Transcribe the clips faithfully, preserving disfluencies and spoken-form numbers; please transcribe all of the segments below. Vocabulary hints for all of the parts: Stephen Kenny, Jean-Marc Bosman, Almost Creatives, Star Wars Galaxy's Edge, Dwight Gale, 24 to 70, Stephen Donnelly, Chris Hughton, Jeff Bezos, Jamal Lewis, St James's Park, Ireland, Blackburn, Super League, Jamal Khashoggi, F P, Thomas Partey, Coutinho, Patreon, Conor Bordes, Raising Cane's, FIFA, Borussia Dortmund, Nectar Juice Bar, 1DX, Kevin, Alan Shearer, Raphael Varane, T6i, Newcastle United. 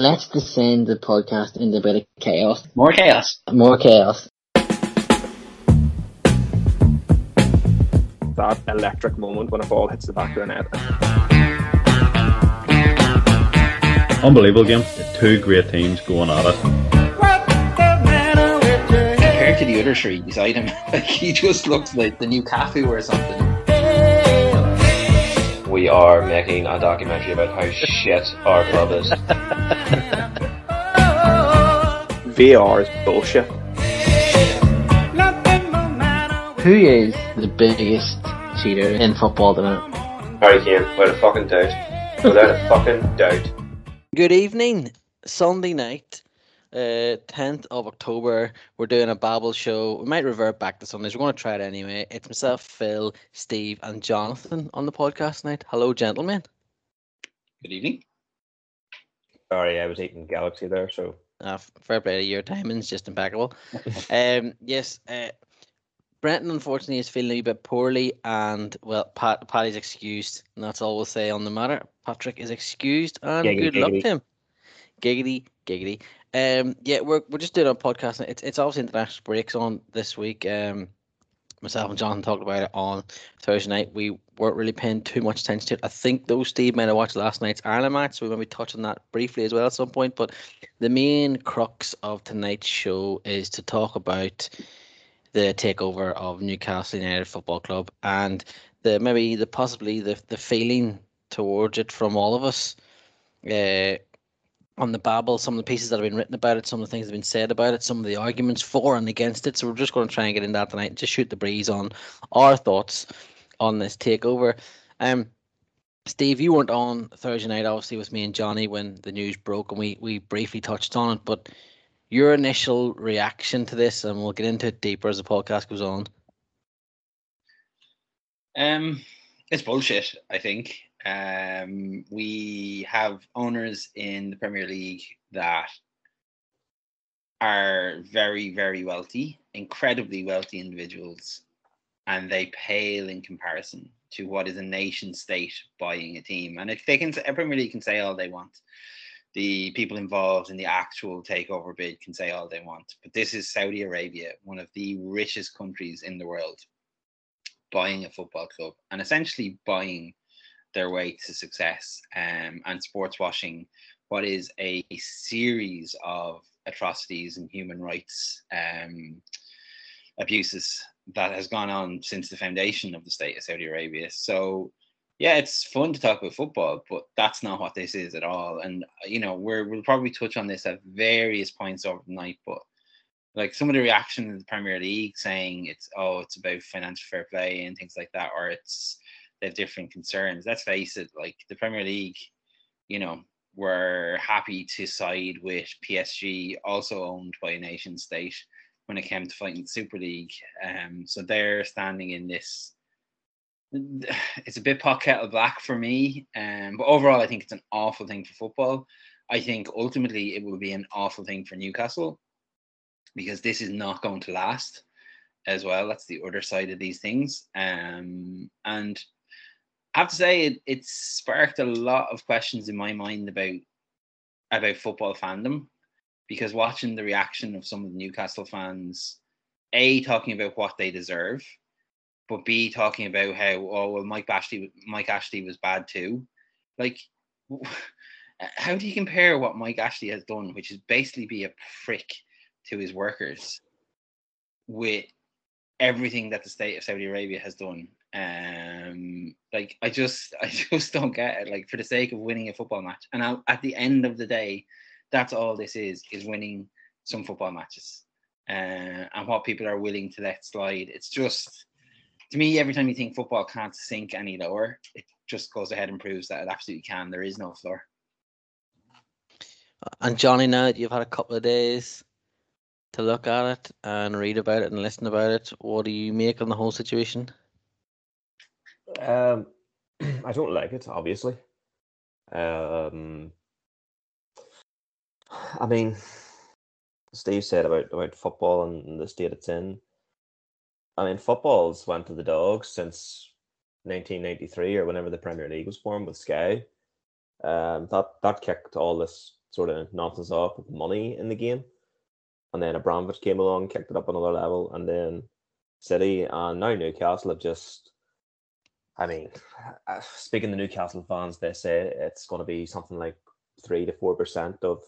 let's descend the podcast into a bit of chaos. More chaos. More chaos. That electric moment when a ball hits the back of the net. Unbelievable game. Two great teams going at it. To the other three beside him, like he just looks like the new Cafu or something. We are making a documentary about how shit our club is. V R is bullshit. Who is the biggest cheater in football tonight? Harry Kane, without a fucking doubt. Without a fucking doubt. Good evening, Sunday night. Uh, tenth of October, we're doing a Babel show. We might revert back to Sundays. We're going to try it anyway. It's myself, Phil, Steve and Jonathan on the podcast tonight. Hello, gentlemen. Good evening. Sorry, I was eating Galaxy there, so... Uh, fair play to your timing's just impeccable. um, yes, uh, Brenton, unfortunately, is feeling a bit poorly and, well, Pat, Paddy's excused. And that's all we'll say on the matter. Patrick is excused and giggity, good giggity. Luck to him. Giggity, giggity. Um, yeah, we're we're just doing a podcast. It's it's obviously international breaks on this week. Um, myself and John talked about it on Thursday night. We weren't really paying too much attention to it. I think though Steve might have watched last night's Ireland match, so we might be touching that briefly as well at some point. But the main crux of tonight's show is to talk about the takeover of Newcastle United Football Club and the maybe the possibly the the feeling towards it from all of us. Uh, on the Babel, some of the pieces that have been written about it, some of the things that have been said about it, some of the arguments for and against it. So we're just going to try and get into that tonight and just shoot the breeze on our thoughts on this takeover. Um, Steve, you weren't on Thursday night, obviously, with me and Johnny when the news broke, and we, we briefly touched on it. But your initial reaction to this, and we'll get into it deeper as the podcast goes on. Um, it's bullshit, I think. Um, we have owners in the Premier League that are very, very wealthy, incredibly wealthy individuals, and they pale in comparison to what is a nation state buying a team. And if they can, a Premier League can say all they want. The people involved in the actual takeover bid can say all they want. But this is Saudi Arabia, one of the richest countries in the world, buying a football club and essentially buying their way to success um, and sports washing what is a series of atrocities and human rights um, abuses that has gone on since the foundation of the state of Saudi Arabia. So yeah, it's fun to talk about football, but that's not what this is at all. And you know, we're, we'll probably touch on this at various points over the night, but like some of the reaction in the Premier League saying it's, oh, it's about financial fair play and things like that, or it's, they have different concerns. Let's face it, like the Premier League, you know, were happy to side with P S G, also owned by a nation state, when it came to fighting the Super League. Um, so they're standing in this, it's a bit pot kettle black for me. Um, but overall, I think it's an awful thing for football. I think ultimately it will be an awful thing for Newcastle, because this is not going to last as well. That's the other side of these things. Um, and I have to say, it, it sparked a lot of questions in my mind about about football fandom, because watching the reaction of some of the Newcastle fans, A, talking about what they deserve, but B, talking about how, oh, well, Mike Ashley, Mike Ashley was bad too. Like, how do you compare what Mike Ashley has done, which is basically be a prick to his workers, with everything that the state of Saudi Arabia has done? Um, like I just, I just don't get it. Like, for the sake of winning a football match, and I'll, at the end of the day, that's all this is: is winning some football matches, uh, and what people are willing to let slide. It's just, to me, every time you think football can't sink any lower, it just goes ahead and proves that it absolutely can. There is no floor. And Johnny, now that you've had a couple of days to look at it and read about it and listen about it, what do you make on the whole situation? Um, I don't like it, obviously. Um, I mean, Steve said about, about football and the state it's in. I mean, football's went to the dogs since nineteen ninety-three, or whenever the Premier League was formed with Sky. Um, that that kicked all this sort of nonsense off with money in the game. And then Abramovich came along, kicked it up another level, and then City and now Newcastle have just, I mean, speaking to Newcastle fans, they say it's going to be something like three to four percent of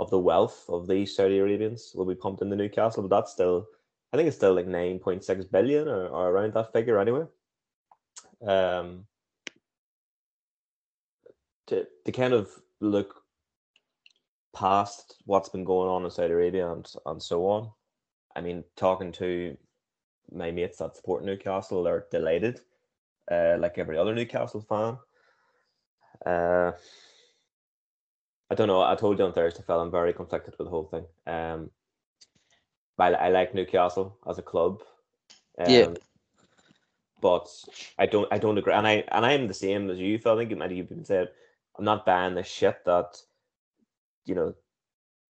of the wealth of these Saudi Arabians will be pumped into Newcastle, but that's still, I think it's still like nine point six billion or, or around that figure anyway. Um, to to kind of look past what's been going on in Saudi Arabia and, and so on, I mean, talking to my mates that support Newcastle, they're delighted, uh, like every other Newcastle fan. Uh, I don't know, I told you on Thursday, Phil, I'm very conflicted with the whole thing. Um, I, I like Newcastle as a club. Um, yeah. But I don't I don't agree. And I and I'm the same as you, Phil. I think it might have been said, I'm not buying the shit that, you know,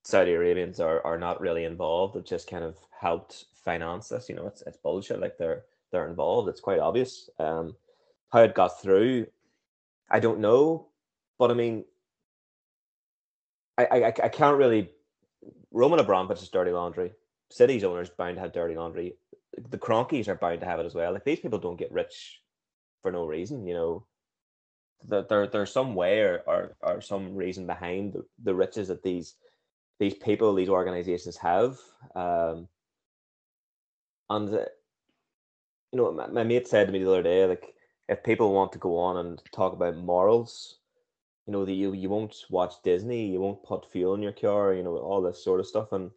Saudi Arabians are, are not really involved. It just kind of helped finance this. You know, it's it's bullshit. Like they're they're involved. It's quite obvious. Um, how it got through, I don't know. But I mean, I I, I can't really. Roman Abramovich is dirty laundry. City's owners bound to have dirty laundry. The Kroenkes are bound to have it as well. Like these people don't get rich for no reason, you know. There, there's some way or, or, or some reason behind the, the riches that these these people, these organizations have. Um, and uh, you know, my, my mate said to me the other day, like, if people want to go on and talk about morals, you know, that you you won't watch Disney, you won't put fuel in your car, you know, all this sort of stuff. And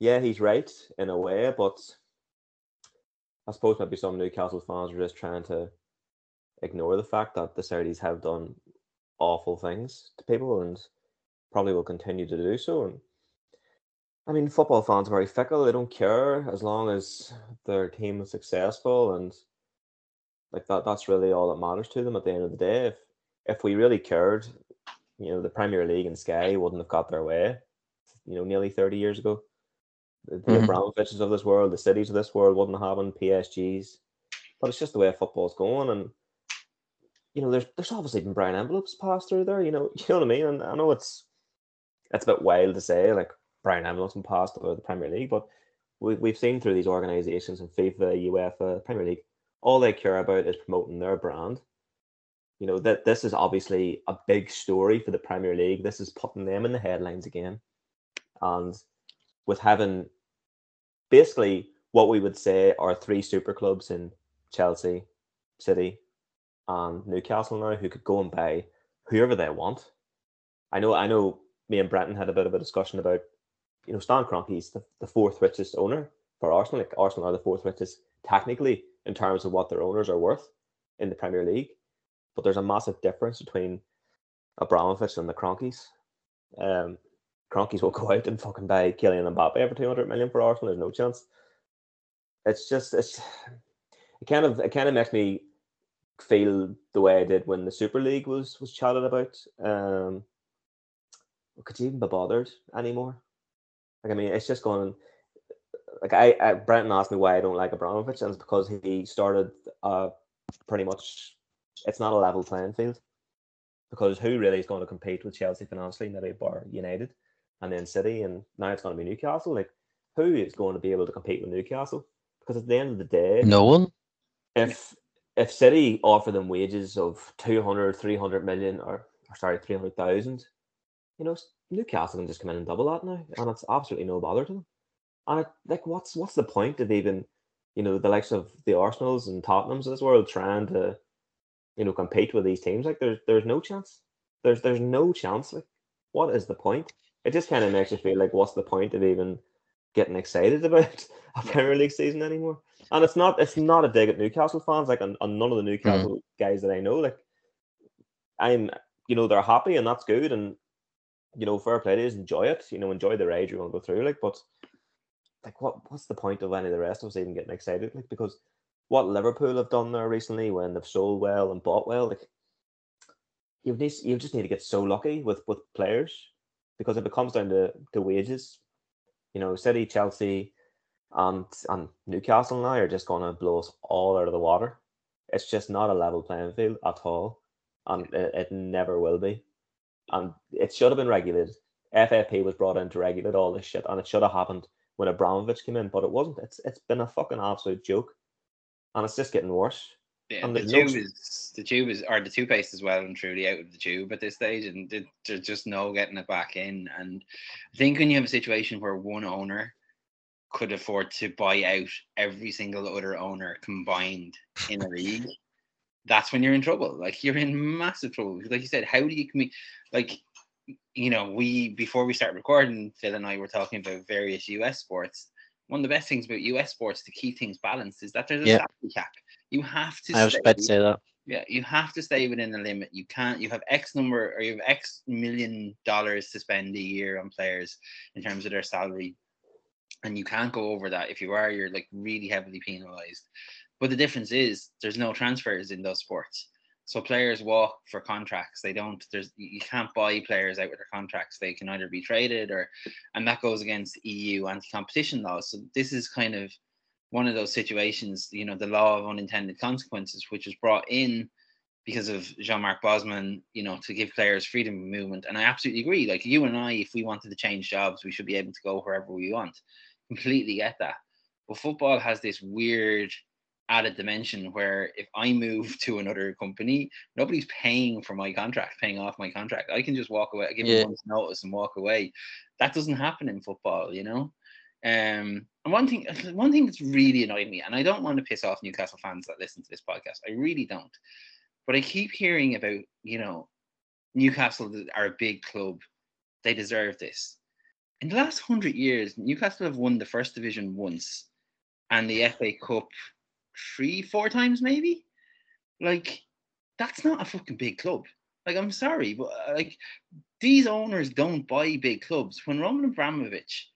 yeah, he's right in a way, but I suppose maybe some Newcastle fans are just trying to ignore the fact that the Saudis have done awful things to people and probably will continue to do so. And I mean, football fans are very fickle. They don't care as long as their team is successful, and like that that's really all that matters to them at the end of the day. If if we really cared, you know, the Premier League and Sky wouldn't have got their way, you know, nearly thirty years ago. The mm-hmm. Abramoviches of this world, the cities of this world wouldn't happen, P S Gs. But it's just the way football's going. And, you know, there's there's obviously been brown envelopes passed through there, you know, you know what I mean? And I know it's it's a bit wild to say, like, brown envelopes and passed over the Premier League, but we, we've seen through these organisations and FIFA, UEFA, Premier League, all they care about is promoting their brand. You know, that this is obviously a big story for the Premier League. This is putting them in the headlines again. And with having basically what we would say are three super clubs in Chelsea, City, and Newcastle now, who could go and buy whoever they want. I know I know. me and Brenton had a bit of a discussion about, you know, Stan Kroenke's the, the fourth richest owner for Arsenal. Like Arsenal are the fourth richest technically in terms of what their owners are worth in the Premier League. But there's a massive difference between Abramovich and the Kroenkes. Um Kroenkes will go out and fucking buy Kylian Mbappe for two hundred million for Arsenal. There's no chance. It's just, it's, it kind of, it kind of makes me feel the way I did when the Super League was, was chatted about. Um, could you even be bothered anymore? Like, I mean, it's just gone. Like I, I Brenton asked me why I don't like Abramovich, and it's because he started uh, pretty much, it's not a level playing field, because who really is going to compete with Chelsea financially, maybe bar United, and then City, and now it's going to be Newcastle. Like, who is going to be able to compete with Newcastle? Because at the end of the day, no one. If if City offer them wages of two hundred, three hundred million, or, or sorry, three hundred thousand, you know, Newcastle can just come in and double that now, and it's absolutely no bother to them. And it, like, what's what's the point of even, you know, the likes of the Arsenals and Tottenhams of this world trying to, you know, compete with these teams? Like, there's there's no chance. There's there's no chance. Like, what is the point? It just kind of makes you feel like, what's the point of even getting excited about a Premier League season anymore? And it's not it's not a dig at Newcastle fans, like, and none of the Newcastle mm-hmm. guys that I know. Like, I'm, you know, they're happy and that's good, and, you know, fair play to is enjoy it. You know, enjoy the ride you're going to go through. Like, but like, what what's the point of any of the rest of us even getting excited? Like, because what Liverpool have done there recently when they've sold well and bought well, like, you need you just need to get so lucky with with players. Because if it comes down to, to wages, you know, City, Chelsea, and and Newcastle now are just going to blow us all out of the water. It's just not a level playing field at all, and it, it never will be. And it should have been regulated. F F P was brought in to regulate all this shit, and it should have happened when Abramovich came in, but it wasn't. It's it's been a fucking absolute joke, and it's just getting worse. Yeah, and the tube no... is the tube is or the toothpaste is well and truly out of the tube at this stage, and there's just no getting it back in. And I think when you have a situation where one owner could afford to buy out every single other owner combined in a league, that's when you're in trouble. Like, you're in massive trouble. Like you said, how do you commit? Like, you know, we before we start recording, Phil and I were talking about various U S sports. One of the best things about U S sports to keep things balanced is that there's a yeah. salary cap. You have to. I was about to say that. Yeah, you have to stay within the limit. You can't. You have X number, or you have X million dollars to spend a year on players in terms of their salary, and you can't go over that. If you are, you're like really heavily penalized. But the difference is there's no transfers in those sports. So players walk for contracts. They don't, there's, you can't buy players out with their contracts. They can either be traded or, and that goes against E U anti-competition laws. So this is kind of one of those situations, you know, the law of unintended consequences, which was brought in because of Jean-Marc Bosman, you know, to give players freedom of movement. And I absolutely agree. Like, you and I, if we wanted to change jobs, we should be able to go wherever we want. Completely get that. But football has this weird added dimension where if I move to another company, nobody's paying for my contract, paying off my contract. I can just walk away. I give yeah. me one's notice and walk away. That doesn't happen in football, you know? Um, and one thing, one thing that's really annoyed me, and I don't want to piss off Newcastle fans that listen to this podcast. I really don't. But I keep hearing about, you know, Newcastle are a big club. They deserve this. In the last hundred years, Newcastle have won the first division once and the F A Cup three, four times maybe. Like, that's not a fucking big club. Like, I'm sorry, but like, these owners don't buy big clubs. When Roman Abramovich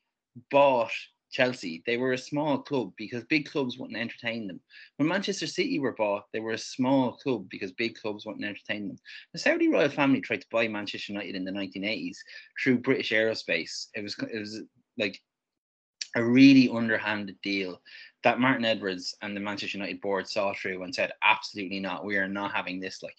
bought Chelsea, they were a small club because big clubs wouldn't entertain them. When Manchester City were bought, they were a small club because big clubs wouldn't entertain them. The Saudi royal family tried to buy Manchester United in the nineteen eighties through British Aerospace. It was it was like a really underhanded deal that Martin Edwards and the Manchester United board saw through and said, absolutely not, we are not having this. Like,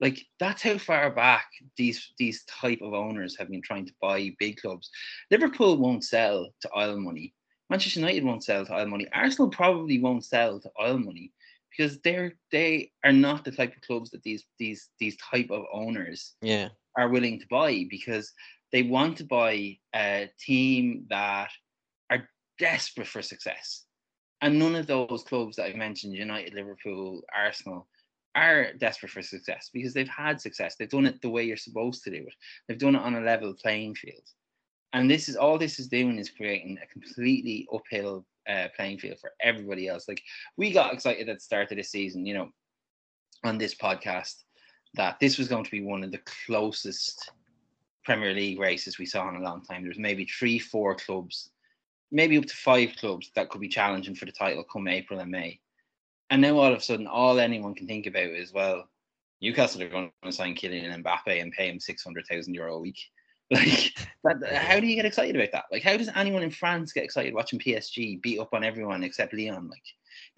like that's how far back these these type of owners have been trying to buy big clubs. Liverpool won't sell to oil money. Manchester United won't sell to oil money. Arsenal probably won't sell to oil money because they're they are not the type of clubs that these these these type of owners yeah. are willing to buy, because they want to buy a team that are desperate for success. And none of those clubs that I mentioned, United, Liverpool, Arsenal, are desperate for success because they've had success. They've done it the way you're supposed to do it. They've done it on a level playing field. And this is all this is doing is creating a completely uphill uh, playing field for everybody else. Like, we got excited at the start of this season, you know, on this podcast, that this was going to be one of the closest Premier League races we saw in a long time. There's maybe three, four clubs, maybe up to five clubs that could be challenging for the title come April and May. And now all of a sudden, all anyone can think about is, well, Newcastle are going to sign Kylian Mbappe and pay him six hundred thousand euro a week. Like, that, how do you get excited about that? Like, how does anyone in France get excited watching P S G beat up on everyone except Lyon? Like,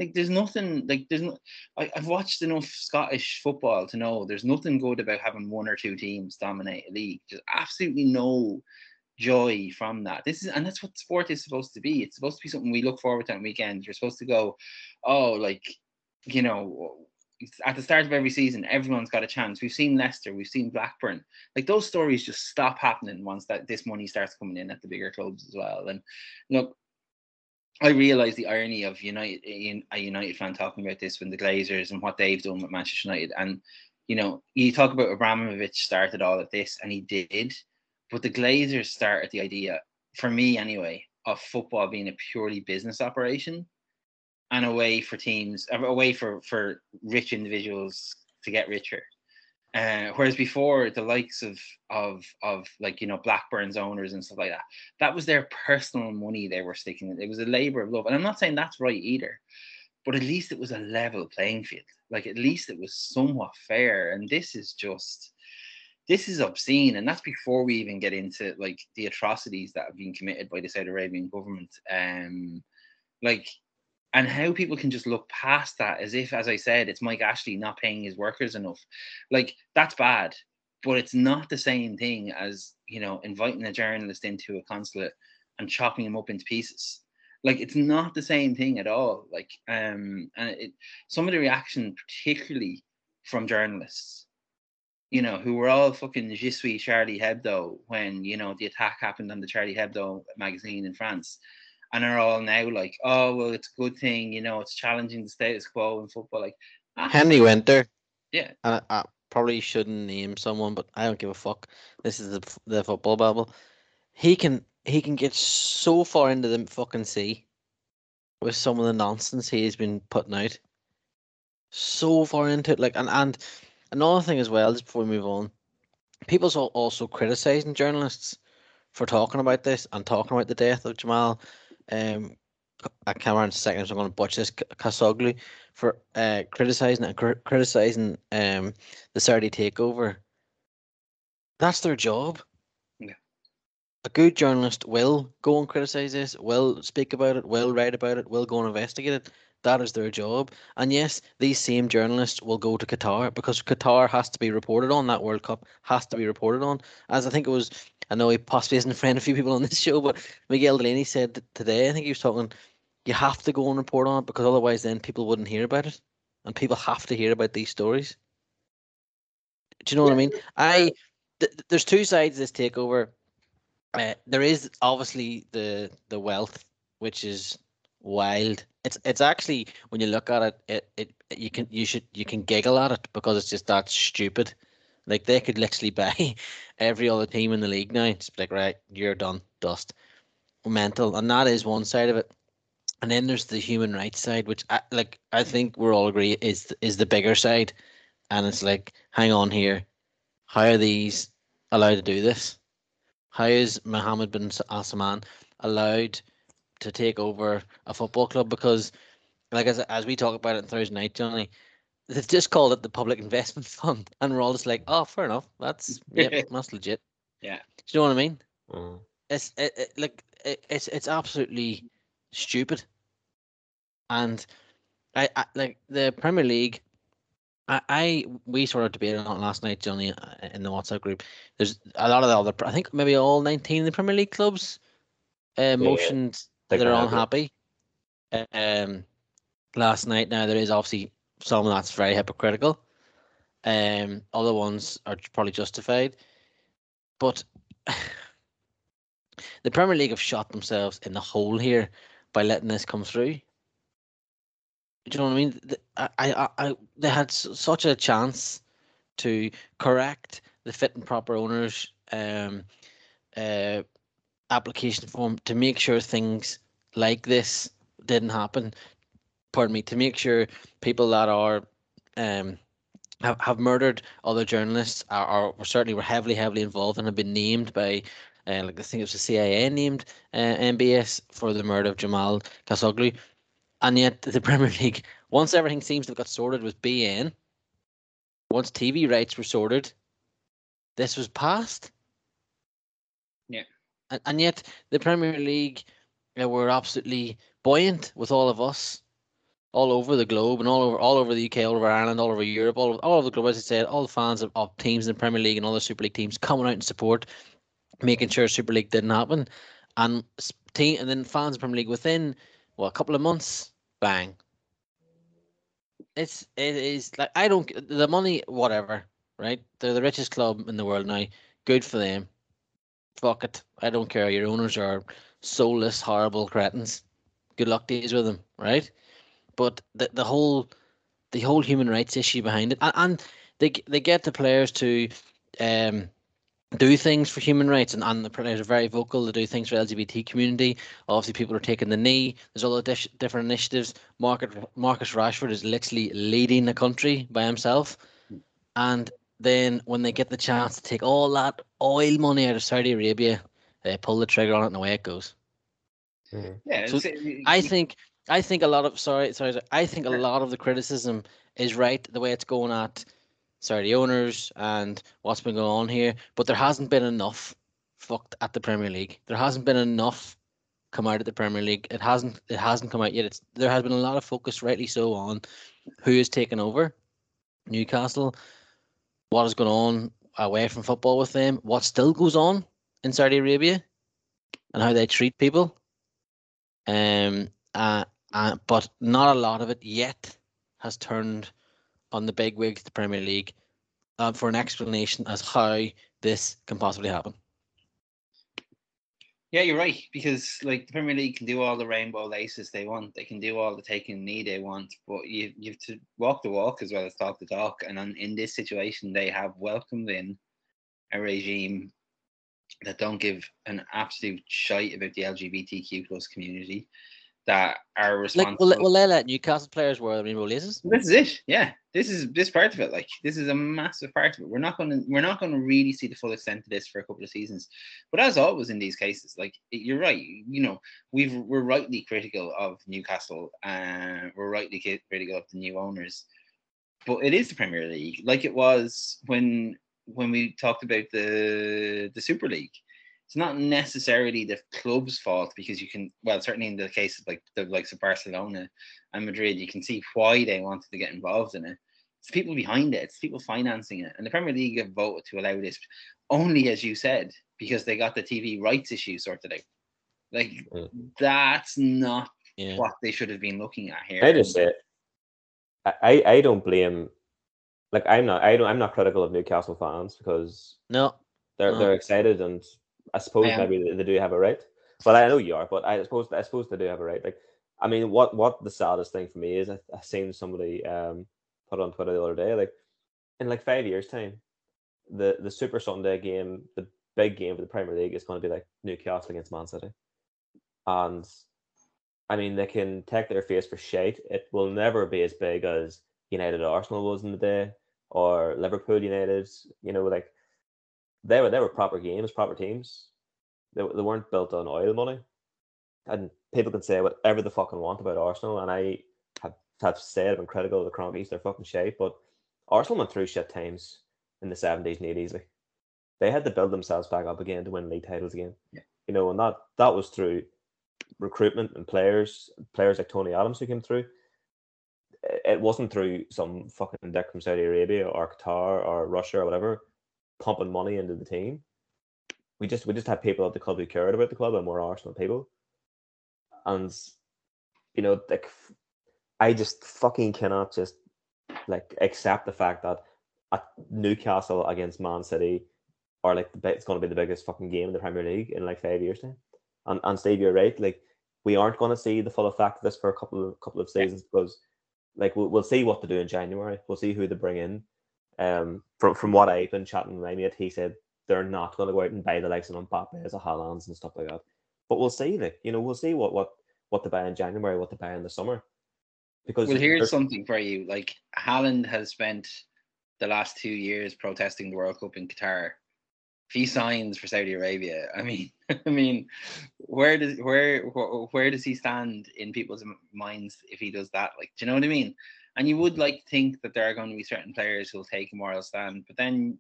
like there's nothing, like, there's no, I, I've watched enough Scottish football to know there's nothing good about having one or two teams dominate a league. There's absolutely no joy from that. This is, and that's what sport is supposed to be. It's supposed to be something we look forward to on weekends. You're supposed to go, oh, like, you know, at the start of every season, everyone's got a chance. We've seen Leicester, we've seen Blackburn. Like, those stories just stop happening once that this money starts coming in at the bigger clubs as well. And look, I realise the irony of United, a United fan talking about this when the Glazers and what they've done with Manchester United. And, you know, you talk about Abramovich started all of this, and he did. But the Glazers started the idea, for me anyway, of football being a purely business operation and a way for teams, a way for, for rich individuals to get richer. Uh, whereas before, the likes of, of, of like, you know, Blackburn's owners and stuff like that, that was their personal money they were sticking in. It was a labour of love. And I'm not saying that's right either, but at least it was a level playing field. Like, at least it was somewhat fair. And this is just... This is obscene, and that's before we even get into, like, the atrocities that have been committed by the Saudi Arabian government. Um, like, and how people can just look past that as if, as I said, it's Mike Ashley not paying his workers enough. Like, that's bad, but it's not the same thing as you know, inviting a journalist into a consulate and chopping him up into pieces. Like, it's not the same thing at all. Like, um, and it, some of the reaction, particularly from journalists, you know, who were all fucking Je suis Charlie Hebdo when, you know, the attack happened on the Charlie Hebdo magazine in France, and are all now like, oh, well, it's a good thing, you know, it's challenging the status quo in football. Like, ah. Henry went there. Yeah. And I, I probably shouldn't name someone, but I don't give a fuck. This is the the football babble. He can he can get so far into the fucking sea with some of the nonsense he has been putting out. So far into it, like, and, and another thing as well, just before we move on, people's also criticising journalists for talking about this and talking about the death of Jamal. Um, I can't remember in seconds, so I'm going to butcher this, Khashoggi, for uh, criticising and cr- criticising um, the Saudi takeover. That's their job. Yeah. A good journalist will go and criticise this, will speak about it, will write about it, will go and investigate it. That is their job. And yes, these same journalists will go to Qatar because Qatar has to be reported on. That World Cup has to be reported on. As I think it was, I know he possibly isn't a friend of a few people on this show, but Miguel Delaney said today, I think he was talking, you have to go and report on it because otherwise then people wouldn't hear about it. And people have to hear about these stories. Do you know what I mean? I th- There's two sides to this takeover. Uh, there is obviously the the wealth, which is wild. It's it's actually, when you look at it, it, it you can you should you can giggle at it because it's just that stupid. Like, they could literally buy every other team in the league now. It's like, right, you're done, dust, mental, and that is one side of it. And then there's the human rights side, which I, like I think we're all agree is is the bigger side. And it's like, hang on here, how are these allowed to do this? How is Mohammed bin Salman allowed to take over a football club? Because, like, as as we talk about it on Thursday night, Johnny, they've just called it the Public Investment Fund, and we're all just like, oh, fair enough, that's yeah, that's legit. Yeah, do you know what I mean? Mm. It's it, it, like it, it's it's absolutely stupid, and I, I like the Premier League. I, I we sort of debated on it last night, Johnny, in the WhatsApp group. There's a lot of the other, I think maybe all nineteen of the Premier League clubs, uh, yeah, motioned. They're unhappy. Um, last night, now there is obviously some that's very hypocritical. Um, other ones are probably justified, but the Premier League have shot themselves in the hole here by letting this come through. Do you know what I mean? I, I, I they had such a chance to correct the fit and proper owners. Um, uh. application form to make sure things like this didn't happen. Pardon me. To make sure people that are um have, have murdered other journalists are, are certainly were heavily heavily involved and have been named by uh, like I think it was the C I A named uh, M B S for the murder of Jamal Khashoggi, and yet the Premier League, once everything seems to have got sorted with B N, once T V rights were sorted, this was passed. Yeah. And yet the Premier League uh, were absolutely buoyant with all of us all over the globe and all over all over the U K, all over Ireland, all over Europe, all over, all over the globe, as I said, all the fans of, of teams in the Premier League and other Super League teams coming out in support, making sure Super League didn't happen. And team, and then fans of Premier League within, well, a couple of months, bang. It's, it is, like, I don't, the money, whatever, right? They're the richest club in the world now. Good for them. Fuck it. I don't care. Your owners are soulless, horrible cretins. Good luck days with them, right? But the the whole the whole human rights issue behind it, and, and they they get the players to um do things for human rights, and, and the players are very vocal. They do things for the L G B T community. Obviously, people are taking the knee. There's all the different initiatives. Marcus, Marcus Rashford is literally leading the country by himself, and then when they get the chance to take all that oil money out of Saudi Arabia, they pull the trigger on it and away it goes. Mm-hmm. Yeah, so I think I think a lot of sorry, sorry, sorry, I think a lot of the criticism is right the way it's going at Saudi owners and what's been going on here, but there hasn't been enough fucked at the Premier League. There hasn't been enough come out at the Premier League. It hasn't it hasn't come out yet. It's there has been a lot of focus, rightly so, on who is taking over Newcastle. What is going on away from football with them? What still goes on in Saudi Arabia and how they treat people. Um, uh, uh, but not a lot of it yet has turned on the big wigs, the Premier League, uh, for an explanation as how this can possibly happen. Yeah, you're right, because like the Premier League can do all the rainbow laces they want, they can do all the taking knee they want, but you you have to walk the walk as well as talk the talk. And on, in this situation, they have welcomed in a regime that don't give an absolute shite about the L G B T Q plus community, that are responsible. Like, well, well, let Newcastle players wear the rainbow laces. This is it. Yeah, this is this part of it. Like, this is a massive part of it. We're not going to we're not going to really see the full extent of this for a couple of seasons. But as always in these cases, like you're right. You know, we've we're rightly critical of Newcastle, and uh, we're rightly critical of the new owners. But it is the Premier League, like it was when when we talked about the the Super League. It's not necessarily the club's fault, because you can, well, certainly in the case of like the likes of Barcelona and Madrid, you can see why they wanted to get involved in it. It's the people behind it. It's the people financing it. And the Premier League have voted to allow this only, as you said, because they got the T V rights issue sorted out. Like, mm. that's not yeah. what they should have been looking at here. I just say, I, I don't blame, like, I'm not, I don't, I'm not critical of Newcastle fans, because no, they're, no. they're excited, and I suppose I maybe they do have a right. Well, I know you are, but I suppose I suppose they do have a right. Like, I mean, what, what the saddest thing for me is, I, I seen somebody um put on Twitter the other day, like, in like five years' time, the, the Super Sunday game, the big game for the Premier League, is going to be like Newcastle against Man City. And, I mean, they can take their face for shite. It will never be as big as United Arsenal was in the day, or Liverpool United, you know, like, They were they were proper games, proper teams. They they weren't built on oil money, and people can say whatever the fucking want about Arsenal. And I have, have said I've been critical of the Kroenkes, they're fucking shit. But Arsenal went through shit times in the seventies and eighties. Like, they had to build themselves back up again to win league titles again. Yeah. You know, and that that was through recruitment and players, players like Tony Adams who came through. It wasn't through some fucking dick from Saudi Arabia or Qatar or Russia or whatever pumping money into the team. We just we just had people at the club who cared about the club, and were Arsenal people. And, you know, like, I just fucking cannot just like accept the fact that at Newcastle against Man City are like the, it's going to be the biggest fucking game in the Premier League in like five years time. And and Steve, you're right. Like, we aren't going to see the full effect of this for a couple of couple of seasons, because like we'll we'll see what to do in January. We'll see who they bring in. Um, from from what I've been chatting with my mate, he said they're not going to go out and buy the likes of Mbappe, Haaland, and stuff like that. But we'll see, like, you know, we'll see what what what to buy in January, what to buy in the summer. Because well, here's something for you. Like, Haaland has spent the last two years protesting the World Cup in Qatar. If he signs for Saudi Arabia, I mean, I mean, where does where where does he stand in people's minds if he does that? Like, do you know what I mean? And you would like to think that there are going to be certain players who will take a moral stand. But then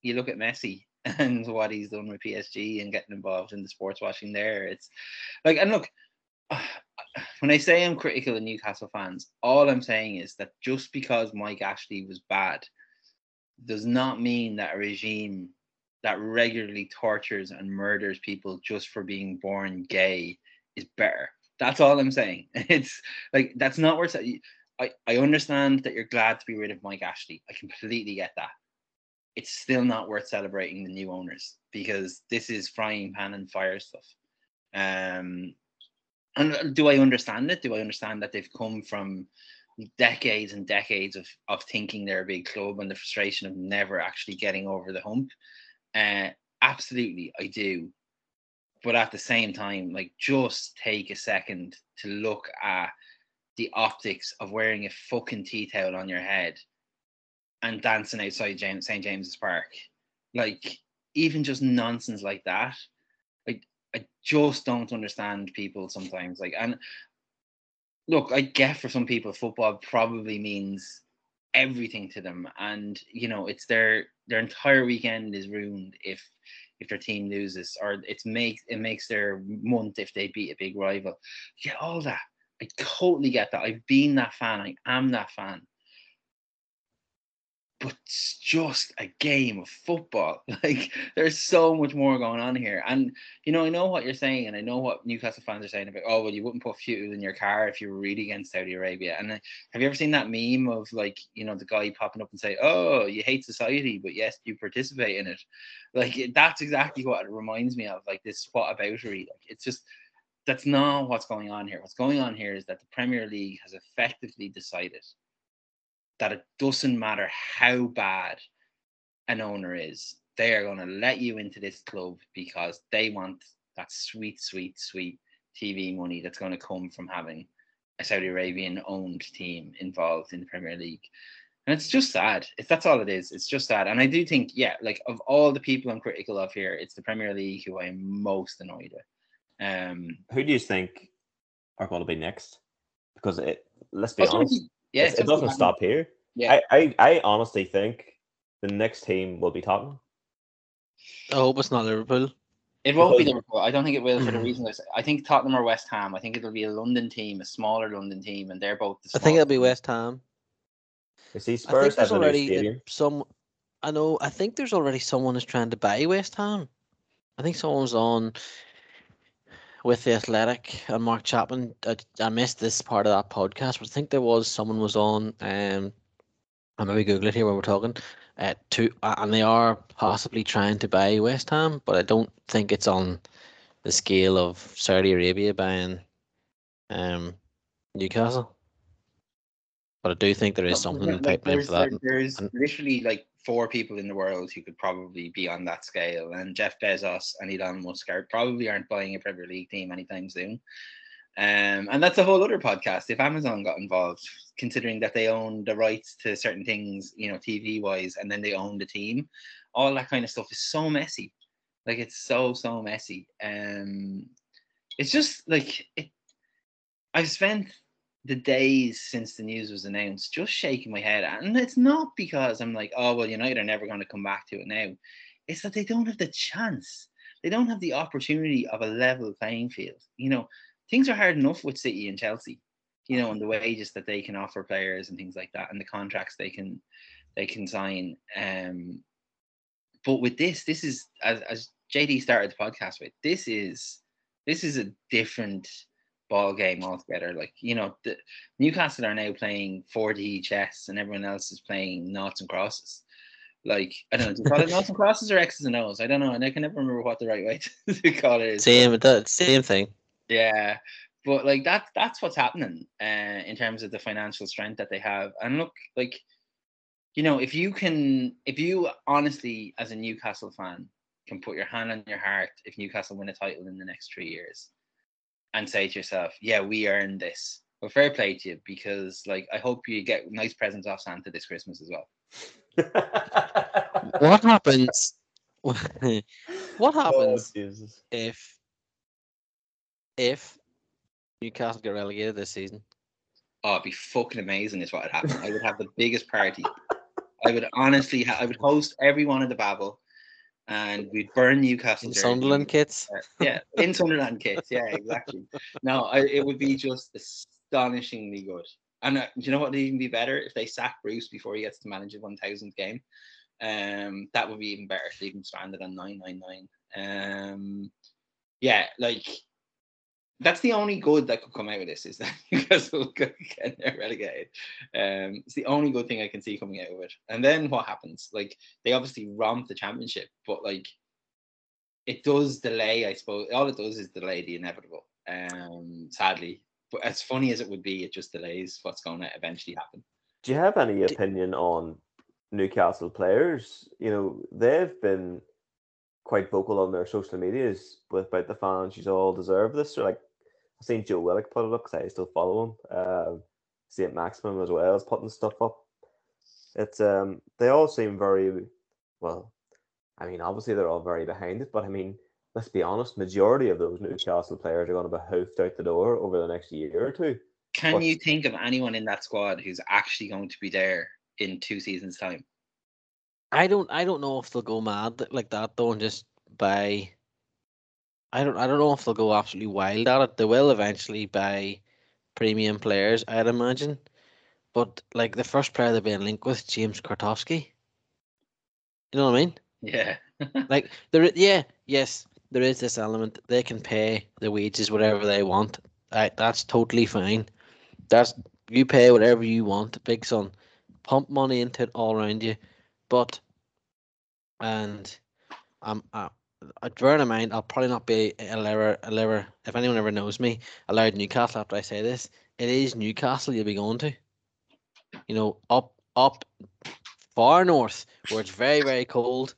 you look at Messi and what he's done with P S G and getting involved in the sports washing there. It's like, and look, when I say I'm critical of Newcastle fans, all I'm saying is that just because Mike Ashley was bad does not mean that a regime that regularly tortures and murders people just for being born gay is better. That's all I'm saying. It's like, that's not worth it. I, I understand that you're glad to be rid of Mike Ashley. I completely get that. It's still not worth celebrating the new owners, because this is frying pan and fire stuff. Um, and do I understand it? Do I understand that they've come from decades and decades of, of thinking they're a big club and the frustration of never actually getting over the hump? Uh, absolutely, I do. But at the same time, like, just take a second to look at the optics of wearing a fucking tea towel on your head and dancing outside James, Saint James's Park. Like, even just nonsense like that. Like, I just don't understand people sometimes. Like, and look, I get for some people, football probably means everything to them. And, you know, it's their, their entire weekend is ruined if, if their team loses, or it's make, it makes their month if they beat a big rival. You get all that. I totally get that. I've been that fan. I am that fan. but it's just a game of football. Like, there's so much more going on here. And, you know, I know what you're saying, and I know what Newcastle fans are saying about, oh, well, you wouldn't put fuel in your car if you were really against Saudi Arabia. And uh, have you ever seen that meme of, like, you know, the guy popping up and say, oh, you hate society, but yes, you participate in it. Like, that's exactly what it reminds me of, like, this whataboutery. Like, it's just... that's not what's going on here. What's going on here is that the Premier League has effectively decided that it doesn't matter how bad an owner is, they are going to let you into this club because they want that sweet, sweet, sweet T V money that's going to come from having a Saudi Arabian-owned team involved in the Premier League. And it's just sad. It's, that's all it is. It's just sad. And I do think, yeah, like, of all the people I'm critical of here, it's the Premier League who I'm most annoyed with. Um, Who do you think are going to be next? Because it, let's be honest, be, yeah, it, it doesn't stop here. Yeah, I, I, I honestly think the next team will be Tottenham. I hope it's not Liverpool. It won't because, be Liverpool. I don't think it will for the reason I said. I think Tottenham or West Ham. I think it'll be a London team, a smaller London team, and they're both. The I think it'll be West Ham. You see, Spurs I think there's already some. I know. I think there's already someone who's trying to buy West Ham. I think someone's on. With The Athletic and Mark Chapman, I, I missed this part of that podcast, but I think there was someone was on, um, I maybe Google it here while we're talking, uh, to, uh, and they are possibly trying to buy West Ham, but I don't think it's on the scale of Saudi Arabia buying um, Newcastle. But I do think there is something in the pipeline for that. There's literally like four people in the world who could probably be on that scale, and Jeff Bezos and Elon Musk are, probably aren't buying a Premier League team anytime soon. Um, and that's a whole other podcast. If Amazon got involved, considering that they own the rights to certain things, you know, T V-wise, and then they own the team, all that kind of stuff is so messy. Like, it's so, so messy. Um, it's just like it, I've spent... the days since the news was announced just shaking my head, and it's not because I'm like, oh well, United are never going to come back to it now. It's that they don't have the chance, they don't have the opportunity of a level playing field. You know, things are hard enough with City and Chelsea, you know, and the wages that they can offer players and things like that, and the contracts they can they can sign. Um, but with this, this is as, as J D started the podcast with, this is this is a different ball game altogether. Like, you know, the Newcastle are now playing four D chess and everyone else is playing noughts and crosses. Like, I don't know, do you call it noughts and crosses or X's and O's? I don't know, and I can never remember what the right way to, to call it is. Same, it does, same thing. Yeah, but like that's that's what's happening uh, in terms of the financial strength that they have. And look, like, you know, if you can, if you honestly, as a Newcastle fan, can put your hand on your heart if Newcastle win a title in the next three years. And say to yourself, yeah, we earned this. Well, fair play to you, because like I hope you get nice presents off Santa this Christmas as well. What happens? What happens oh, if if Newcastle get relegated this season? Oh, it'd be fucking amazing is what would happen. I would have the biggest party. I would honestly, ha- I would host everyone at the Babel. And we'd burn Newcastle. In Sunderland kits? Uh, yeah, in Sunderland kits. Yeah, exactly. No, I, it would be just astonishingly good. And uh, do you know what would even be better? If they sack Bruce before he gets to manage his one thousandth game. Um, that would be even better. Leave him stranded on nine nine nine. Um, yeah, like, that's the only good that could come out of this, is that Newcastle could get relegated. Um, it's the only good thing I can see coming out of it. And then what happens? Like, they obviously romp the championship, but like, it does delay, I suppose. All it does is delay the inevitable, um, sadly. But as funny as it would be, it just delays what's going to eventually happen. Do you have any opinion on Newcastle players? You know, they've been quite vocal on their social medias with about the fans, you all deserve this. So, like, I've seen Joe Willock put it up because I still follow him. Um, Saint Maximum as well is putting stuff up. It's um, they all seem very well. I mean, obviously they're all very behind it, but I mean, let's be honest. Majority of those Newcastle players are going to be hoofed out the door over the next year or two. Can but, you think of anyone in that squad who's actually going to be there in two seasons' time? I don't. I don't know if they'll go mad like that though, and just buy. I don't I don't know if they'll go absolutely wild at it. They will eventually buy premium players, I'd imagine. But like the first player they're being linked with, James Kortofsky. You know what I mean? Yeah. Like there, yeah, yes, there is this element. They can pay the wages whatever they want. Right, that's totally fine. That's you pay whatever you want, big son. Pump money into it all around you, but and um, I, I bear in mind, I'll probably not be a lever, a lever. If anyone ever knows me, a loud Newcastle after I say this, it is Newcastle you'll be going to. You know, up, up, far north, where it's very, very cold.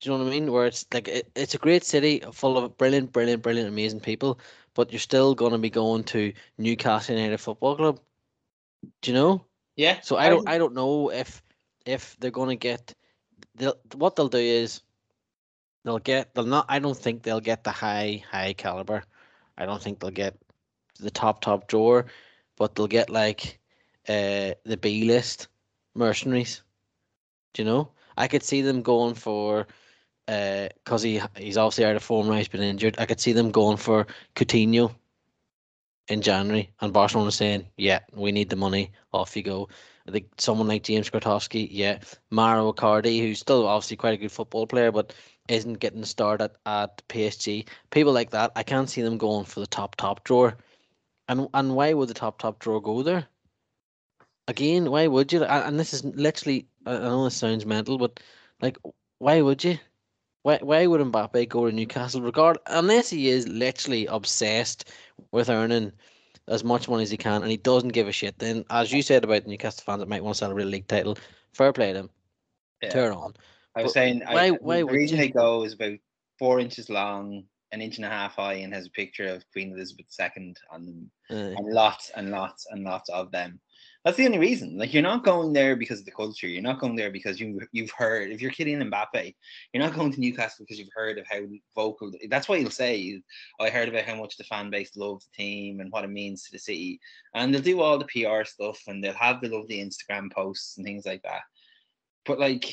Do you know what I mean? Where it's like it, it's a great city full of brilliant, brilliant, brilliant, amazing people, but you're still going to be going to Newcastle United Football Club. Do you know? Yeah. So I don't, I don't know if if they're going to get. They'll, what they'll do is they'll get. They'll not. I don't think they'll get the high, high caliber. I don't think they'll get the top, top drawer, but they'll get like uh, the B list mercenaries. Do you know? I could see them going for. Because uh, he he's obviously out of form now, he's been injured. I could see them going for Coutinho in January, and Barcelona saying, "Yeah, we need the money. Off you go." I think someone like James Kortofsky, yeah, Mauro Icardi, who's still obviously quite a good football player, but isn't getting started at P S G. People like that, I can't see them going for the top top drawer. And and why would the top top drawer go there? Again, why would you? And this is literally, I know this sounds mental, but like, why would you? Why, why would Mbappe go to Newcastle regard unless he is literally obsessed with earning as much money as he can and he doesn't give a shit? Then, as you said about the Newcastle fans that might want to celebrate a league title, fair play to him. Yeah. Turn on. I was but saying, why, I, why the reason they go is about four inches long, an inch and a half high, and has a picture of Queen Elizabeth the Second on them, uh, and lots and lots and lots of them. That's the only reason. Like, you're not going there because of the culture. You're not going there because you, you've heard. If you're Kylian Mbappe, you're not going to Newcastle because you've heard of how vocal. That's what he'll say. Oh, I heard about how much the fan base loves the team and what it means to the city. And they'll do all the P R stuff and they'll have the lovely Instagram posts and things like that. But, like,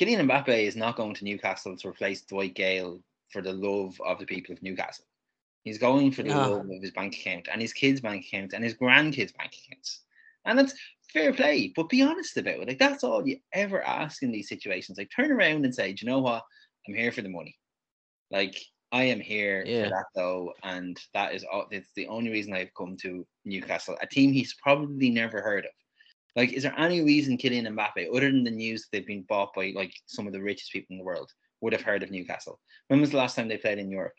Kylian Mbappe is not going to Newcastle to replace Dwight Gale for the love of the people of Newcastle. He's going for the yeah. loan of his bank account and his kids' bank accounts and his grandkids' bank accounts. And that's fair play, but be honest about it. Like, that's all you ever ask in these situations. Like, turn around and say, do you know what? I'm here for the money. Like, I am here yeah. for that, though. And that is all. It's the only reason I've come to Newcastle, a team he's probably never heard of. Like, is there any reason Kylian Mbappe, other than the news that they've been bought by, like, some of the richest people in the world, would have heard of Newcastle? When was the last time they played in Europe?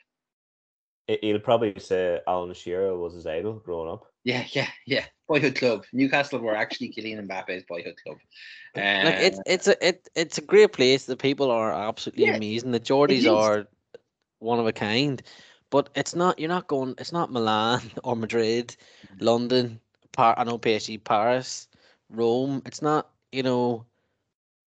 He'll probably say Alan Shearer was his idol growing up. Yeah, yeah, yeah. Boyhood club. Newcastle were actually Kylian Mbappe's boyhood club. Um, like it's it's a it, it's a great place. The people are absolutely yeah, amazing. The Geordies are one of a kind. But it's not. You're not going. It's not Milan or Madrid, London, Par. I know P S G, Paris, Rome. It's not. You know,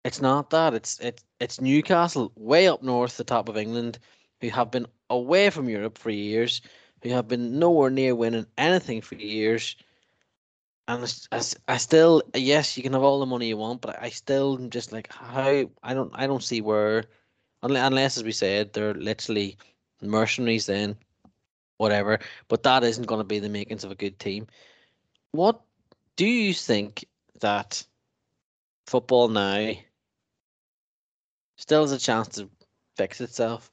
it's not that. It's it's it's Newcastle, way up north, the top of England, who have been away from Europe for years, who have been nowhere near winning anything for years. And I, I still, yes, you can have all the money you want, but I still am just like, how, I don't I don't see where, unless, as we said, they're literally mercenaries then, whatever, but that isn't going to be the makings of a good team. What do you think that football now still has a chance to fix itself?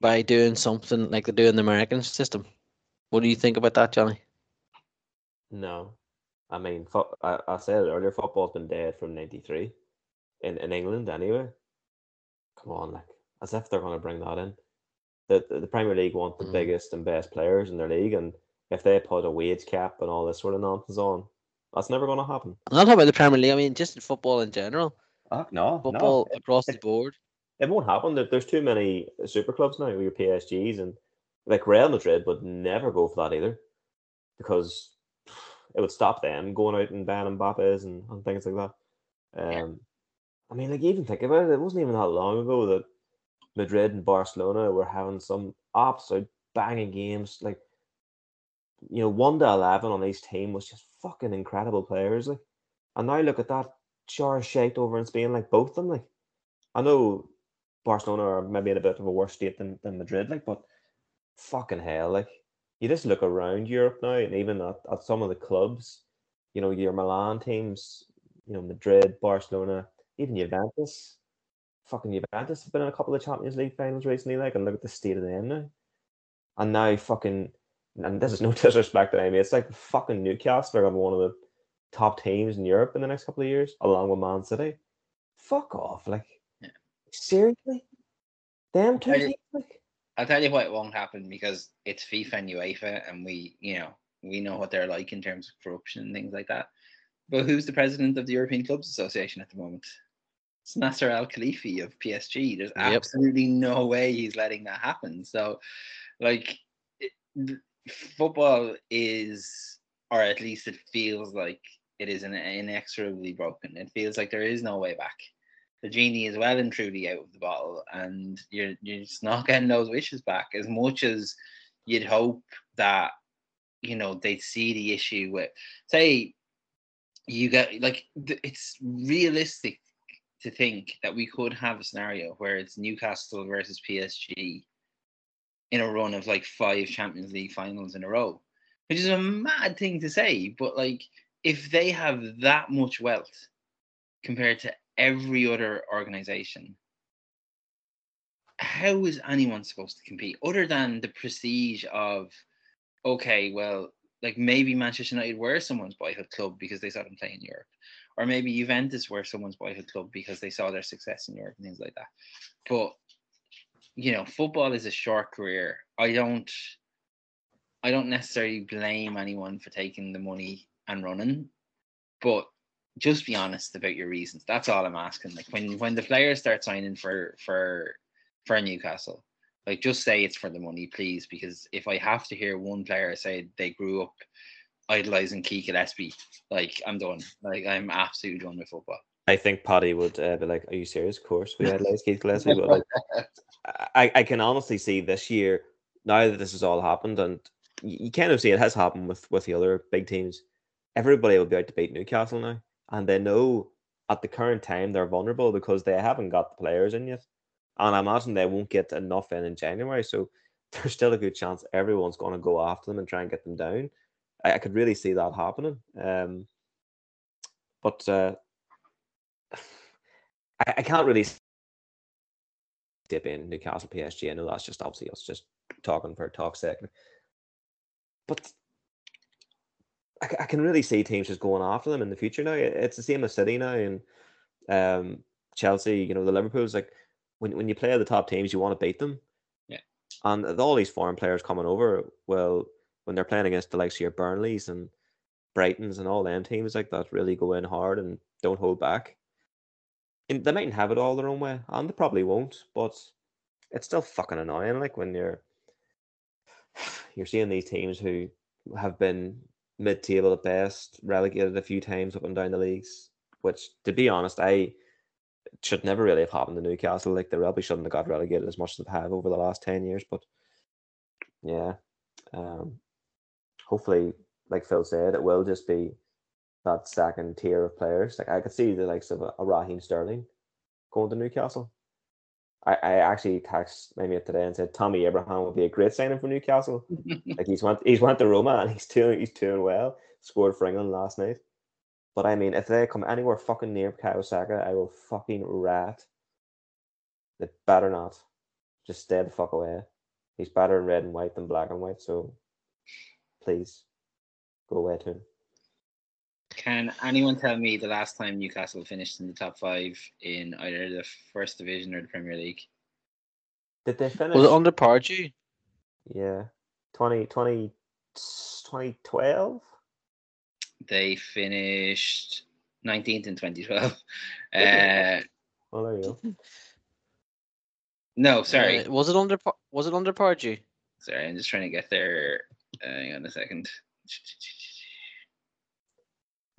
By doing something like they do in the American system. What do you think about that, Johnny? No. I mean, fo- I, I said it earlier, football's been dead from ninety-three in, in England anyway. Come on, like, as if they're going to bring that in. The, the, the Premier League want the mm. biggest and best players in their league, and if they put a wage cap and all this sort of nonsense on, that's never going to happen. I'm not talking about the Premier League, I mean, just in football in general. Uh, no, Football no. across the board. It won't happen. There's too many super clubs now with your P S Gs, and like Real Madrid would never go for that either, because it would stop them going out and buying Mbappe's and, and things like that. Um, yeah. I mean, like, even think about it, it wasn't even that long ago that Madrid and Barcelona were having some absolute banging games. Like, you know, one to eleven on each team was just fucking incredible players. Like, and now look at that char shite over in Spain, like both of them. Like, I know Barcelona are maybe in a bit of a worse state than, than Madrid, like, but fucking hell, like, you just look around Europe now, and even at, at some of the clubs, you know, your Milan teams, you know, Madrid, Barcelona, even Juventus. Fucking Juventus have been in a couple of Champions League finals recently, like, and look at the state of them now. And now fucking, and this is no disrespect to anybody, it's like fucking Newcastle are going to be one of the top teams in Europe in the next couple of years, along with Man City. Fuck off, like, yeah. Seriously? Them two teams, like? I'll tell you why it won't happen, because it's FIFA and UEFA, and we, you know, we know what they're like in terms of corruption and things like that. But who's the president of the European Clubs Association at the moment? It's Nasser Al-Khelaifi of P S G. There's yep. absolutely no way he's letting that happen. So, like, it, football is, or at least it feels like it is inexorably broken. It feels like there is no way back. The genie is well and truly out of the bottle, and you're you're just not getting those wishes back. As much as you'd hope that, you know, they'd see the issue with, say, you get like th- it's realistic to think that we could have a scenario where it's Newcastle versus P S G in a run of like five Champions League finals in a row, which is a mad thing to say, but like if they have that much wealth compared to every other organization, how is anyone supposed to compete other than the prestige of, okay, well, like maybe Manchester United were someone's boyhood club because they saw them play in Europe, or maybe Juventus were someone's boyhood club because they saw their success in Europe and things like that. But, you know, football is a short career. I don't, I don't necessarily blame anyone for taking the money and running, but just be honest about your reasons. That's all I'm asking. Like when, when the players start signing for for for Newcastle, like just say it's for the money, please. Because if I have to hear one player say they grew up idolizing Keith Gillespie, like I'm done. Like I'm absolutely done with football. I think Paddy would uh, be like, "Are you serious? Of course we idolize Keith Gillespie." But like, I I can honestly see this year, now that this has all happened, and you kind of see it has happened with with the other big teams. Everybody will be out to beat Newcastle now. And they know at the current time they're vulnerable because they haven't got the players in yet. And I imagine they won't get enough in in January. So there's still a good chance everyone's going to go after them and try and get them down. I, I could really see that happening. Um, but uh, I, I can't really dip in Newcastle P S G. I know that's just obviously us just talking for talk's sake. But I can really see teams just going after them in the future now. It's the same as City now and um, Chelsea, you know, the Liverpool's like, when when you play the top teams, you want to beat them. Yeah. And all these foreign players coming over, well, when they're playing against the likes of your Burnleys and Brightons and all them teams like that really go in hard and don't hold back. And they mightn't have it all their own way, and they probably won't, but it's still fucking annoying, like, when you're, you're seeing these teams who have been mid-table at best, relegated a few times up and down the leagues, which, to be honest, I should never really have happened to Newcastle. Like, they probably shouldn't have got relegated as much as they have over the last ten years, but yeah. Um, hopefully, like Phil said, it will just be that second tier of players. Like, I could see the likes of a, a Raheem Sterling going to Newcastle. I, I actually texted my mate today and said Tommy Abraham would be a great signing for Newcastle. Like he's went he's went to Roma and he's doing he's doing well. Scored for England last night. But I mean, if they come anywhere fucking near Bukayo Saka, I will fucking rat. They better not. Just stay the fuck away. He's better in red and white than black and white, so please go away to him. Can anyone tell me the last time Newcastle finished in the top five in either the First Division or the Premier League? Did they finish? Was it under Pardew? Yeah. twenty twelve? They finished nineteenth in twenty twelve. Uh, well, there you go. No, sorry. Uh, was it under Was it under Pardew? Sorry, I'm just trying to get there. Uh, hang on a second.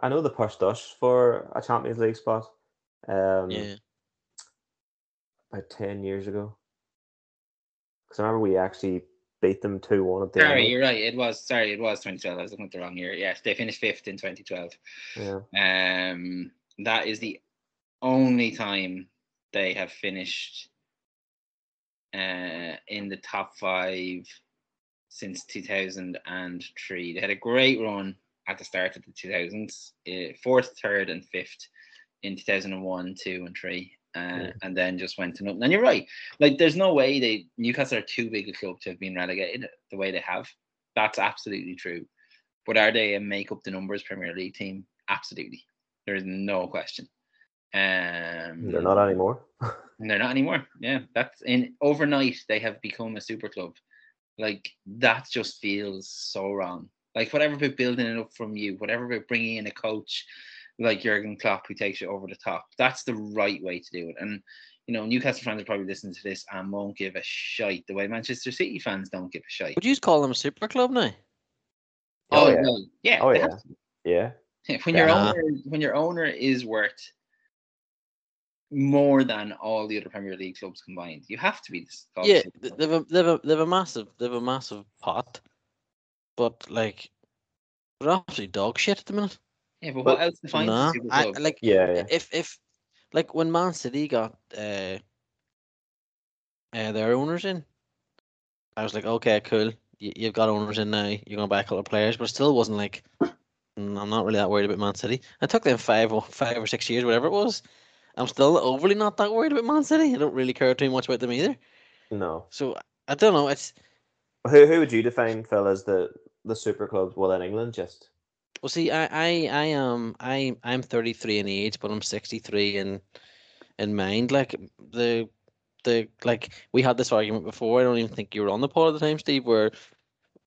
I know they pushed us for a Champions League spot um, yeah. about ten years ago. Because I remember we actually beat them two one at the end. Sorry, you're right. It was, sorry, it was twenty twelve. I was looking at the wrong year. Yes, they finished fifth in twenty twelve. Yeah. Um, that is the only time they have finished uh, in the top five since two thousand three. They had a great run at the start of the two thousands, uh, fourth, third and fifth in two thousand one, two and three. Uh, yeah. And then just went to nothing. And you're right. Like, there's no way they Newcastle are too big a club to have been relegated the way they have. That's absolutely true. But are they a make up the numbers Premier League team? Absolutely. There is no question. Um, they're not anymore. They're not anymore. Yeah, that's in overnight. They have become a super club. Like, that just feels so wrong. Like, whatever about building it up from you, whatever about bringing in a coach like Jurgen Klopp who takes you over the top, that's the right way to do it. And, you know, Newcastle fans are probably listening to this and won't give a shite the way Manchester City fans don't give a shite. Would you call them a super club now? Oh, oh yeah. No. Yeah. Oh, yeah. Yeah. Yeah. When yeah. your owner, when your owner is worth more than all the other Premier League clubs combined, you have to be this. Yeah, they've a, they've a, they've a massive they've a massive pot, but like they're absolutely dog shit at the minute. Yeah, but, but what else defines nah, super club? I, like yeah, yeah. if if like when Man City got uh, uh their owners in, I was like, okay, cool. You, you've got owners in now. You're gonna back a lot of players, but it still wasn't like I'm not really that worried about Man City. It took them five or five or six years, whatever it was. I'm still overly not that worried about Man City. I don't really care too much about them either. No. So, I don't know. It's Who who would you define, Phil, as the, the super clubs within England? Just Well, see, I, I, I, um, I, I'm thirty-three in age, but I'm sixty-three in in mind. Like, the, the like we had this argument before. I don't even think you were on the pod at the time, Steve, where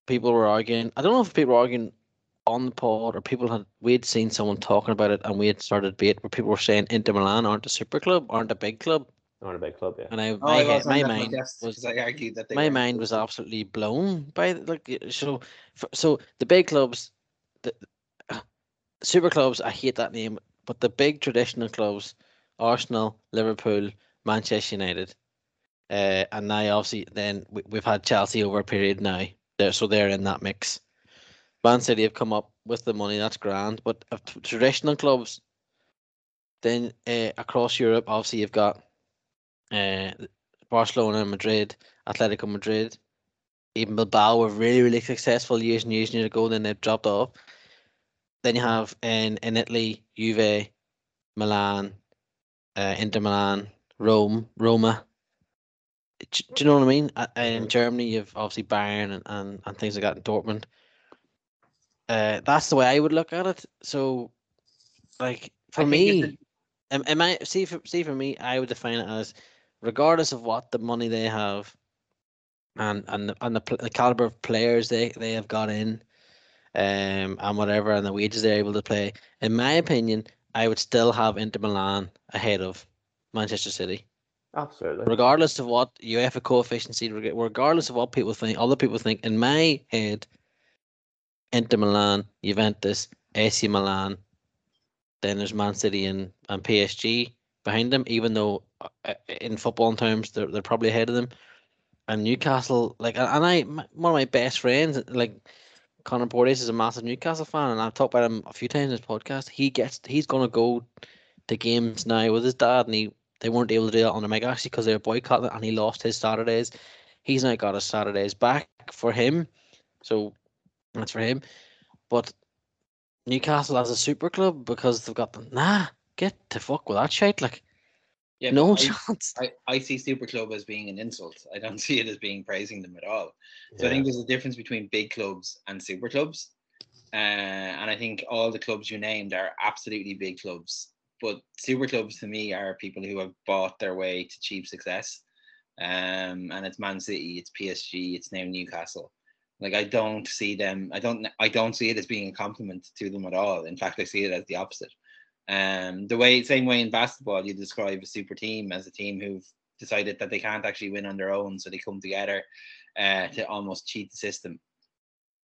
people were arguing. I don't know if people were arguing on the pod, or people had we had seen someone talking about it, and we had started debate where people were saying Inter Milan aren't a super club, aren't a big club, aren't a big club, yeah. And I, oh, my, I head, my mind was, I argued that they my mind was absolutely blown by like so. So the big clubs, the uh, super clubs, I hate that name, but the big traditional clubs, Arsenal, Liverpool, Manchester United, uh, and now obviously then we, we've had Chelsea over a period now, they're, so they're in that mix. Man City have come up with the money, that's grand. But uh, traditional clubs, then uh, across Europe, obviously you've got uh, Barcelona, Madrid, Atletico Madrid, even Bilbao were really, really successful years and years and years ago, then they've dropped off. Then you have in, in Italy, Juve, Milan, uh, Inter Milan, Rome, Roma. Do you know what I mean? In Germany, you've obviously Bayern and, and, and things like that in Dortmund. Uh, that's the way I would look at it. So, like, for me, am, am I see for, see for me, I would define it as, regardless of what the money they have, and and the, and the, the caliber of players they, they have got in, um, and whatever, and the wages they're able to play. In my opinion, I would still have Inter Milan ahead of Manchester City. Absolutely. Regardless of what UEFA coefficient, regardless of what people think, other people think. In my head, Inter Milan, Juventus, A C Milan, then there's Man City and, and P S G behind them, even though uh, in football terms, they're, they're probably ahead of them. And Newcastle, like, and I, my, one of my best friends, like, Conor Bordes is a massive Newcastle fan, and I've talked about him a few times in this podcast. He gets, he's going to go to games now with his dad, and he, they weren't able to do that under Mike Ashley because they were boycotting it, and he lost his Saturdays. He's now got his Saturdays back for him. So, that's for him. But Newcastle has a super club because they've got them. Nah, get to fuck with that shit. Like, yeah, no I, chance. I, I see super club as being an insult. I don't see it as being praising them at all. So yeah. I think there's a difference between big clubs and super clubs. Uh, and I think all the clubs you named are absolutely big clubs. But super clubs to me are people who have bought their way to cheap success. Um, and it's Man City, it's P S G, it's now Newcastle. Like, I don't see them. I don't. I don't see it as being a compliment to them at all. In fact, I see it as the opposite. Um, the way, same way in basketball, you describe a super team as a team who've decided that they can't actually win on their own, so they come together uh, to almost cheat the system.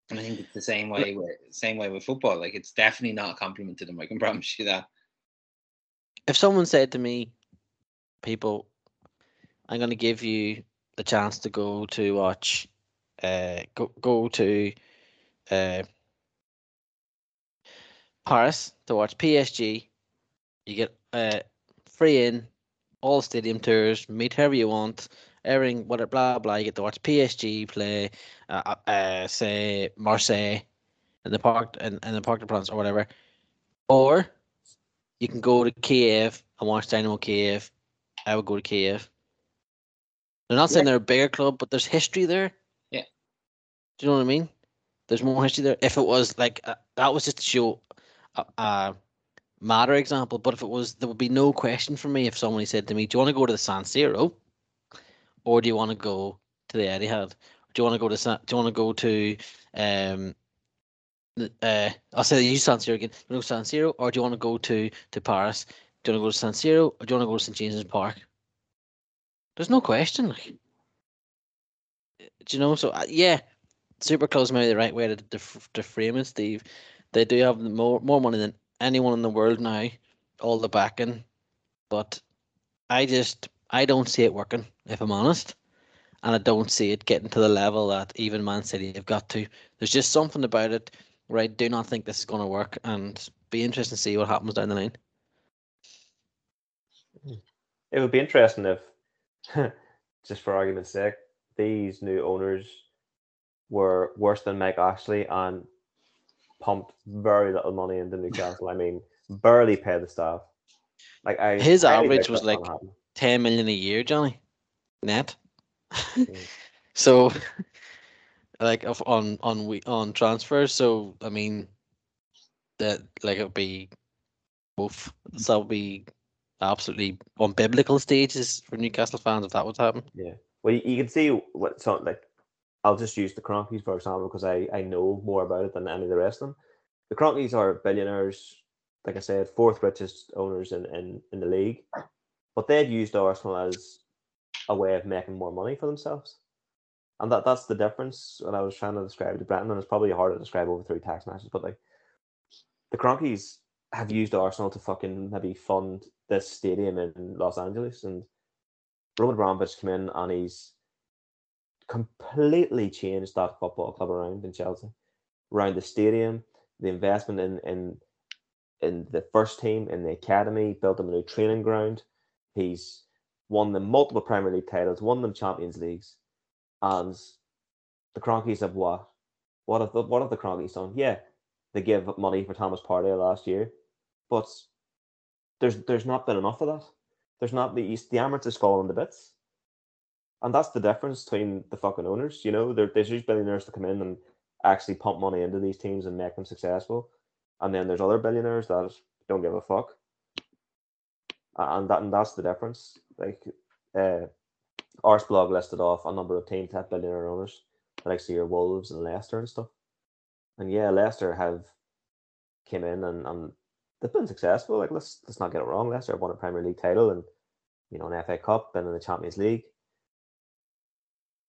And I think it's the same way. With, same way with football. Like, it's definitely not a compliment to them. I can promise you that. If someone said to me, "People, I'm going to give you the chance to go to watch." Uh, go go to uh, Paris to watch P S G. You get uh, free in, all stadium tours, meet whoever you want, everything, whatever, blah, blah. You get to watch P S G play, uh, uh, say, Marseille, in the park in, in the park plants or whatever. Or you can go to Kiev and watch Dynamo Kiev. I would go to Kiev. They're not saying yeah. they're a bigger club, but there's history there. Yeah. Do you know what I mean? There's more history there. If it was like, uh, that was just to show a, a matter example, but if it was, there would be no question for me if somebody said to me, do you want to go to the San Siro? Or do you want to go to the Etihad? Do you want to go to San, do you want to go to, um, uh, I'll say you San Siro again. Do you want to go to San Siro or do you want to go to, to Paris? Do you want to go to San Siro or do you want to go to Saint James's Park? There's no question. Like, do you know? So, uh, yeah, super close maybe the right way to, to, to frame it, Steve. They do have more, more money than anyone in the world now, all the backing. But I just, I don't see it working, if I'm honest. And I don't see it getting to the level that even Man City have got to. There's just something about it where I do not think this is going to work, and be interesting to see what happens down the line. It would be interesting if, just for argument's sake, these new owners were worse than Mike Ashley and pumped very little money into Newcastle. I mean, barely paid the staff. Like I, his average was like ten million a year, Johnny, net. So, like on on on transfers. So I mean, that like it would be, both. So that would be absolutely on biblical stages for Newcastle fans if that would happen. Yeah. Well, you, you can see what something like. I'll just use the Kroenkes for example because I, I know more about it than any of the rest of them. The Kroenkes are billionaires, like I said, fourth richest owners in, in, in the league. But they'd used Arsenal as a way of making more money for themselves. And that, that's the difference when I was trying to describe it to Brenton, and it's probably hard to describe over three tax matches, but like the Kroenkes have used Arsenal to fucking maybe fund this stadium in Los Angeles, and Roman Abramovich came in and he's completely changed that football club around in Chelsea, around the stadium, the investment in, in in the first team, in the academy, built them a new training ground. He's won them multiple Premier League titles, won them Champions Leagues, and the Kroenkes have what? What have the, what have the Kroenkes done? Yeah, they gave up money for Thomas Partey last year, but there's there's not been enough of that. There's not the the Emirates has fallen to bits. And that's the difference between the fucking owners, you know. There, there's these billionaires that come in and actually pump money into these teams and make them successful, and then there's other billionaires that don't give a fuck. And that, and that's the difference. Like, uh, Arseblog listed off a number of teams that have billionaire owners, like so your Wolves and Leicester and stuff. And yeah, Leicester have came in and, and they've been successful. Like let's let's not get it wrong. Leicester have won a Premier League title and you know an F A Cup, been in the Champions League.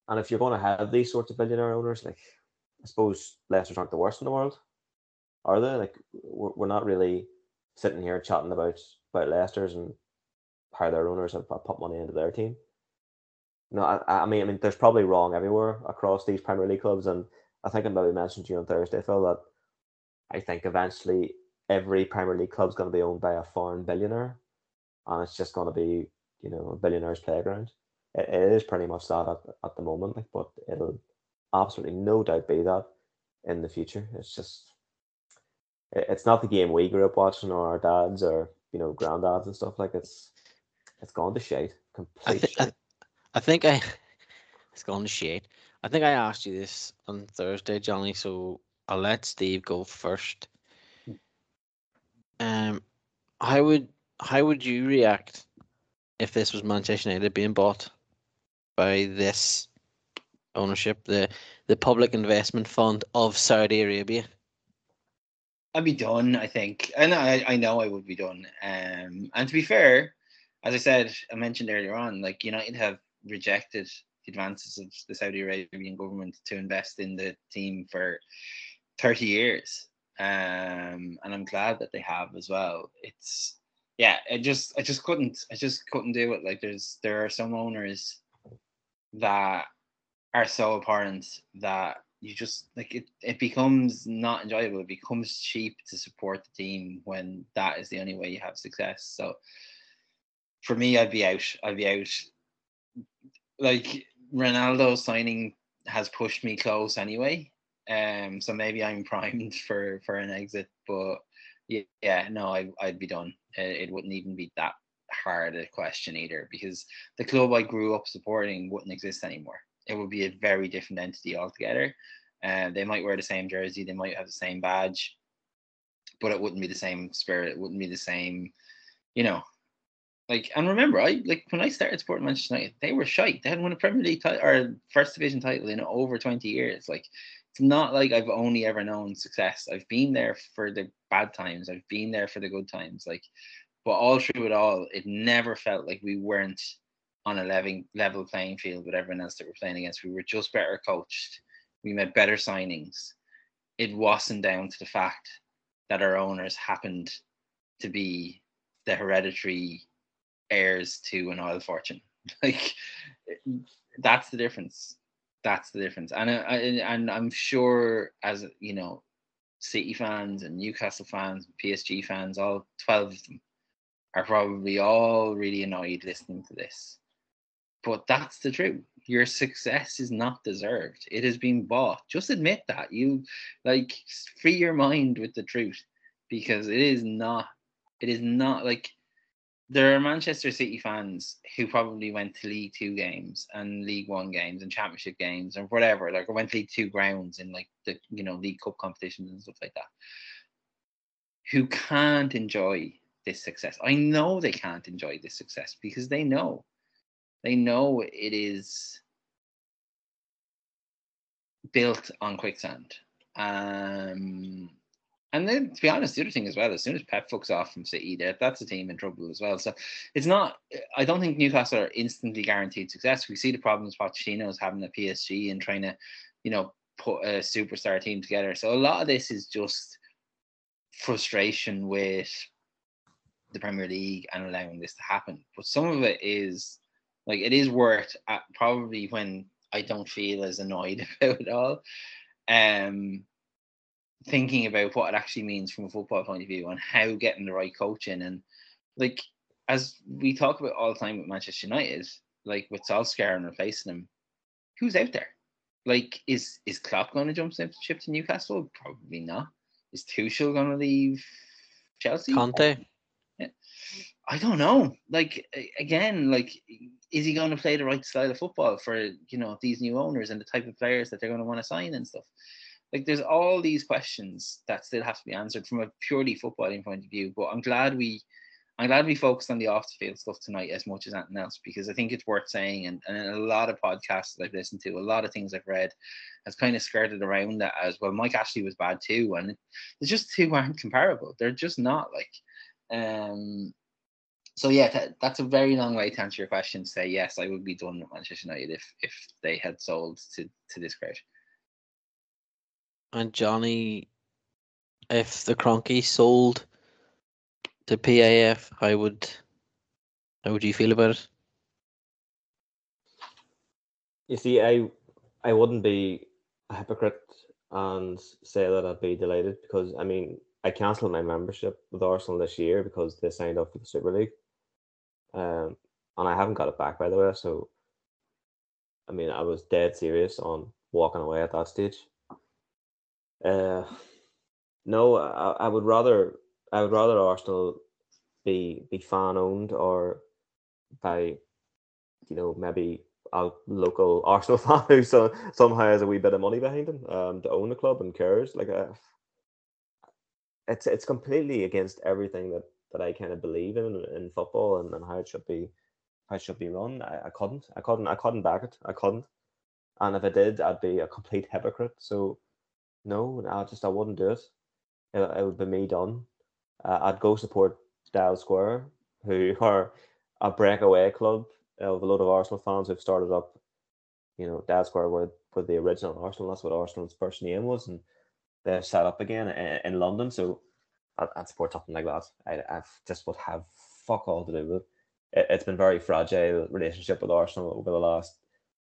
And if you're going to have these sorts of billionaire owners, like I suppose Leicester's aren't the worst in the world, are they? Like we're, we're not really sitting here chatting about about Leicester's and how their owners have put money into their team. No, I, I mean, I mean, there's probably wrong everywhere across these Premier League clubs, and I think I maybe mentioned to you on Thursday, Phil, that I think eventually every Premier League club's going to be owned by a foreign billionaire, and it's just going to be you know a billionaire's playground. It is pretty much that at, at the moment, like, but it'll absolutely no doubt be that in the future. It's just, it, it's not the game we grew up watching or our dads or, you know, granddads and stuff. Like, it's it's gone to shade. Complete I th- shade. I, I think I, it's gone to shade. I think I asked you this on Thursday, Johnny, so I'll let Steve go first. Um, How would, how would you react if this was Manchester United being bought by this ownership, the the Public Investment Fund of Saudi Arabia? I'd be done, I think. And I, I know I would be done. Um, and to be fair, as I said, I mentioned earlier on, like United have rejected the advances of the Saudi Arabian government to invest in the team for thirty years. Um, and I'm glad that they have as well. It's Yeah, I just, I just couldn't, I just couldn't do it. Like, there's, there are some owners that are so abhorrent that you just like it. It becomes not enjoyable. It becomes cheap to support the team when that is the only way you have success. So, for me, I'd be out. I'd be out. Like Ronaldo signing has pushed me close anyway. Um, so maybe I'm primed for, for an exit, but yeah, yeah no, I, I'd be done. It, it wouldn't even be that hard a question either, because the club I grew up supporting wouldn't exist anymore. It would be a very different entity altogether. Uh, they might wear the same jersey, they might have the same badge, but it wouldn't be the same spirit. It wouldn't be the same, you know. Like, and remember, I like when I started supporting Manchester United, they were shite. They hadn't won a Premier League title or first division title in over twenty years. Like, it's not like I've only ever known success. I've been there for the bad times. I've been there for the good times. Like, but all through it all, it never felt like we weren't on a level, level playing field with everyone else that we're playing against. We were just better coached. We made better signings. It wasn't down to the fact that our owners happened to be the hereditary heirs to an oil fortune. Like, that's the difference. That's the difference. And I, I, and I'm sure, as you know, City fans and Newcastle fans, P S G fans, all twelve of them are probably all really annoyed listening to this. But that's the truth. Your success is not deserved. It has been bought. Just admit that. You, like, free your mind with the truth, because it is not, it is not like, there are Manchester City fans who probably went to League Two games and League One games and Championship games and whatever, like, or went to League Two grounds and, like, the, you know, League Cup competitions and stuff like that, who can't enjoy this success. I know they can't enjoy this success because they know. They know it is built on quicksand. Um, and then, to be honest, the other thing as well, as soon as Pep fucks off from City, that's a team in trouble as well. So it's not, I don't think Newcastle are instantly guaranteed success. We see the problems Pochettino's having at P S G and trying to, you know, put a superstar team together. So a lot of this is just frustration with the Premier League and allowing this to happen. But some of it is, like, it is worth at probably when I don't feel as annoyed about it all. Um, thinking about what it actually means from a football point of view and how getting the right coach in. And, like, as we talk about all the time with Manchester United, like, with Solskjaer and replacing him, who's out there? Like, is, is Klopp going to jump ship to Newcastle? Probably not. Is Tuchel going to leave Chelsea? Conte? Yeah. I don't know. Like, again, like, is he going to play the right style of football for, you know, these new owners and the type of players that they're going to want to sign and stuff? Like, there's all these questions that still have to be answered from a purely footballing point of view. But I'm glad we, I'm glad we focused on the off the field stuff tonight as much as anything else, because I think it's worth saying. And, and a lot of podcasts that I've listened to, a lot of things I've read, has kind of skirted around that as well. Mike Ashley was bad too, and the just two aren't comparable. They're just not, like. Um, so yeah, th- that's a very long way to answer your question. To say yes, I would be done with Manchester United if if they had sold to, to this crowd. And Johnny, if the Kroenkes sold to P A F, how would how would you feel about it? You see, I I wouldn't be a hypocrite and say that I'd be delighted, because I mean, I cancelled my membership with Arsenal this year because they signed up for the Super League, um, and I haven't got it back, by the way. So, I mean, I was dead serious on walking away at that stage. Uh, no, I, I would rather I would rather Arsenal be be fan owned, or by, you know, maybe a local Arsenal fan who so, somehow has a wee bit of money behind him, um, to own the club and cares. Like, a. It's it's completely against everything that, that I kind of believe in in football and, and how it should be how it should be run. I, I couldn't. I couldn't I couldn't back it. I couldn't. And if I did, I'd be a complete hypocrite. So no, I just I wouldn't do it. It, it would be me done. Uh, I'd go support Dial Square, who are a breakaway club of a lot of Arsenal fans who've started up, you know, Dial Square were, were the original Arsenal. That's what Arsenal's first name was, and they're set up again in London, so I'd, I'd support something like that. I I just would have fuck all to do with it. it. It's been a very fragile relationship with Arsenal over the last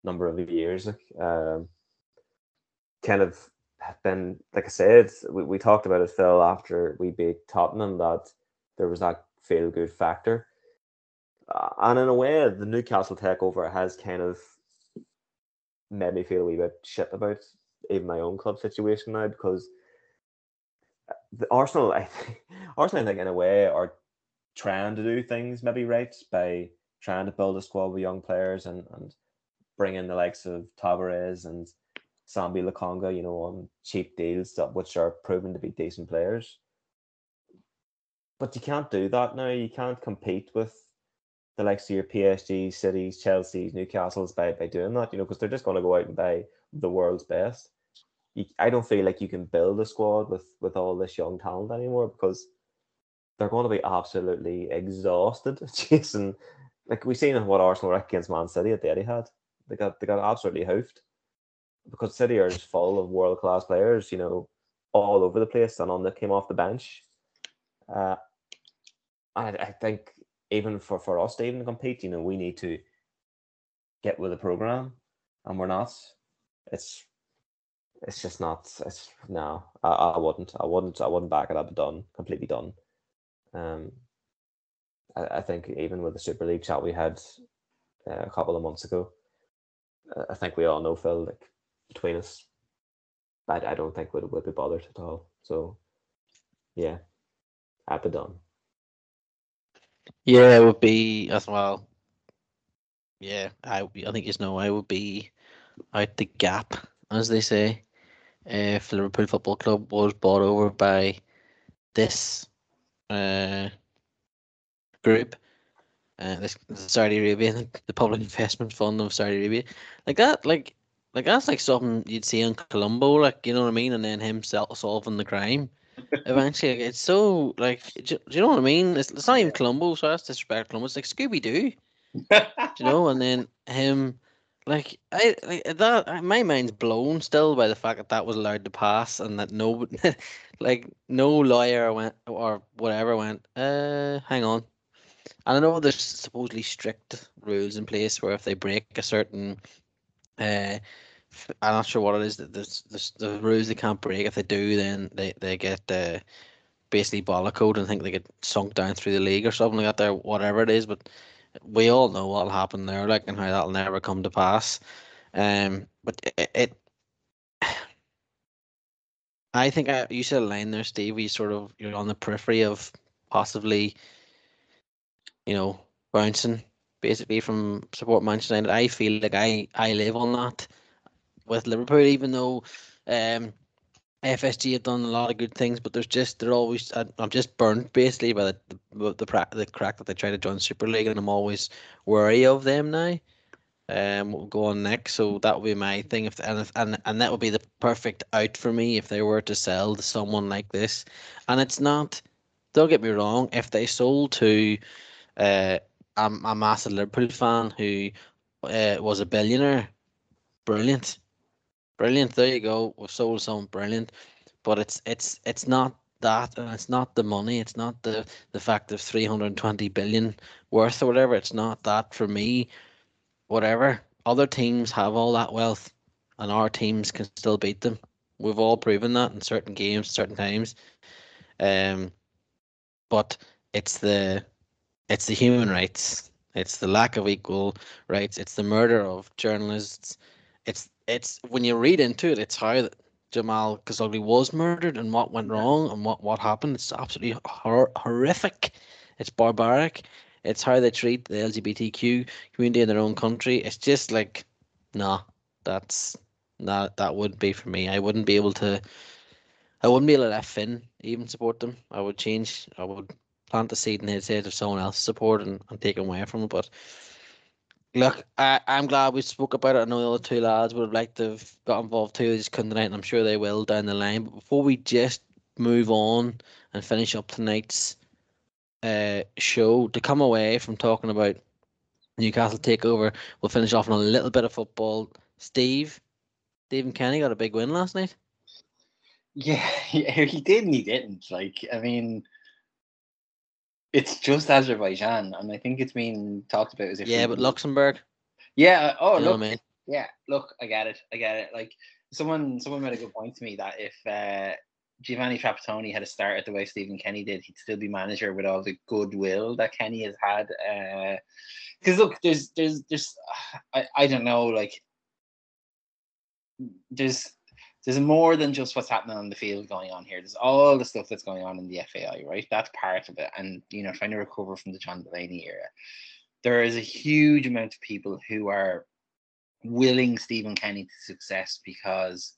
number of years. Um, kind of been, like I said, we, we talked about it, Phil, after we beat Tottenham, that there was that feel-good factor. Uh, and in a way, the Newcastle takeover has kind of made me feel a wee bit shit about even my own club situation now, because the Arsenal, I think, Arsenal, I think in a way are trying to do things maybe right by trying to build a squad with young players and, and bring in the likes of Tavares and Sambi Lokonga, you know, on cheap deals that which are proven to be decent players. But you can't do that now. You can't compete with the likes of your P S G, Cities, Chelsea's, Newcastle's by, by doing that, you know, because they're just going to go out and buy the world's best. You, I don't feel like you can build a squad with, with all this young talent anymore, because they're going to be absolutely exhausted chasing. Like, we've seen what Arsenal were against Man City at the Etihad. They got they got absolutely hoofed, because City are just full of world class players, you know, all over the place, and on that came off the bench. Uh, and I, I think even for, for us to even compete, you know, we need to get with the program, and we're not. It's it's just not. It's no. I, I wouldn't. I wouldn't. I wouldn't back it up. Done. Completely done. Um, I, I think even with the Super League chat we had uh, a couple of months ago, uh, I think we all know, Phil, like between us, I, I don't think we'd, we'd be bothered at all. So, yeah, I'd be done. Yeah, it would be as well. Yeah, I I think it's no. I would be out the gap, as they say. Uh, if Liverpool Football Club was bought over by this uh group, uh, this Saudi Arabia, the Public Investment Fund of Saudi Arabia, like that, like like that's like something you'd see in Colombo, like, you know what I mean, and then him self solving the crime. Eventually, it's so like, do, do you know what I mean? It's, it's not even Columbo, so that's disrespect Columbo. It's like Scooby Doo, you know. And then him, like I like that. I, my mind's blown still by the fact that that was allowed to pass, and that no, like no lawyer went or whatever went. Uh, hang on. And I know there's supposedly strict rules in place where if they break a certain, uh. I'm not sure what it is. There's, there's the rules they can't break. If they do, then they, they get uh, basically bollocked and think they get sunk down through the league or something like that, or whatever it is. But we all know what'll happen there, like, and how that'll never come to pass. Um, but it, it I think I, you said a line there, Steve. You sort of you're on the periphery of possibly, you know, bouncing basically from support Manchester United. I feel like I, I live on that. With Liverpool, even though um, F S G have done a lot of good things, but there's just they're always I, I'm just burnt basically by the the, the the crack that they try to join Super League, and I'm always wary of them now. Um, what will go on next? So that would be my thing. If and if, and and that would be the perfect out for me if they were to sell to someone like this. And it's not. Don't get me wrong. If they sold to, uh, I'm a massive Liverpool fan who uh, was a billionaire. Brilliant. Brilliant. There you go. We've sold something brilliant, but it's it's it's not that, and it's not the money. It's not the, the fact of three hundred and twenty billion worth or whatever. It's not that for me. Whatever. Other teams have all that wealth, and our teams can still beat them. We've all proven that in certain games, certain times. Um, but it's the it's the human rights. It's the lack of equal rights. It's the murder of journalists. It's It's when you read into it, it's how that Jamal Khashoggi was murdered and what went wrong and what, what happened. It's absolutely hor- horrific. It's barbaric. It's how they treat the L G B T Q community in their own country. It's just like, nah, that's nah, that would be for me. I wouldn't be able to. I wouldn't be able to let Finn even support them. I would change. I would plant the seed in his head of someone else's support and, and take him away from it, but. Look, I, I'm glad we spoke about it. I know the other two lads would have liked to have got involved too. They just couldn't tonight, and I'm sure they will down the line. But before we just move on and finish up tonight's uh, show, to come away from talking about Newcastle takeover, we'll finish off on a little bit of football. Steve, Stephen Kenny got a big win last night. Yeah, he did and he didn't. Like, I mean... It's just Azerbaijan, and I think it's been talked about as if... Yeah, but Luxembourg. Yeah, oh, you know look, I mean? yeah, look, I get it, I get it. Like, someone someone made a good point to me that if uh, Giovanni Trapattoni had a start at the way Stephen Kenny did, he'd still be manager with all the goodwill that Kenny has had. Because, uh, look, there's, there's, there's I, I don't know, like, there's... there's more than just what's happening on the field going on here. There's all the stuff that's going on in the F A I, right? That's part of it. And, you know, trying to recover from the John Delaney era. There is a huge amount of people who are willing Stephen Kenny to success because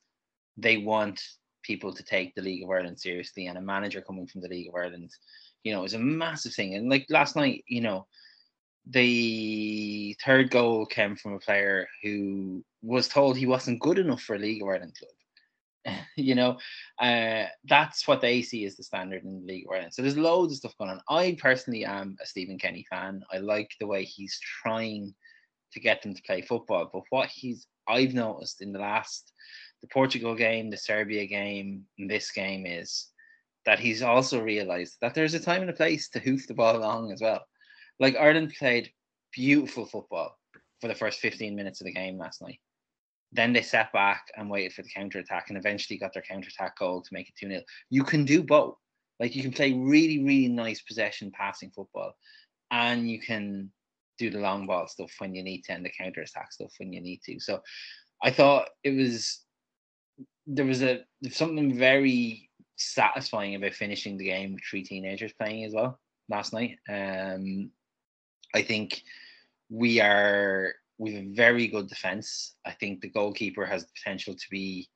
they want people to take the League of Ireland seriously. And a manager coming from the League of Ireland, you know, is a massive thing. And like last night, you know, the third goal came from a player who was told he wasn't good enough for a League of Ireland club. you know, uh, that's what they see as the standard in the League of Ireland. So there's loads of stuff going on. I personally am a Stephen Kenny fan. I like the way he's trying to get them to play football. But what he's I've noticed in the last, the Portugal game, the Serbia game, and this game is that he's also realised that there's a time and a place to hoof the ball along as well. Like, Ireland played beautiful football for the first fifteen minutes of the game last night. Then they sat back and waited for the counter-attack and eventually got their counter-attack goal to make it two nil. You can do both. Like, you can play really, really nice possession passing football and you can do the long ball stuff when you need to and the counter-attack stuff when you need to. So I thought it was... There was a something very satisfying about finishing the game with three teenagers playing as well last night. Um... I think we are we have a very good defence. I think the goalkeeper has the potential to be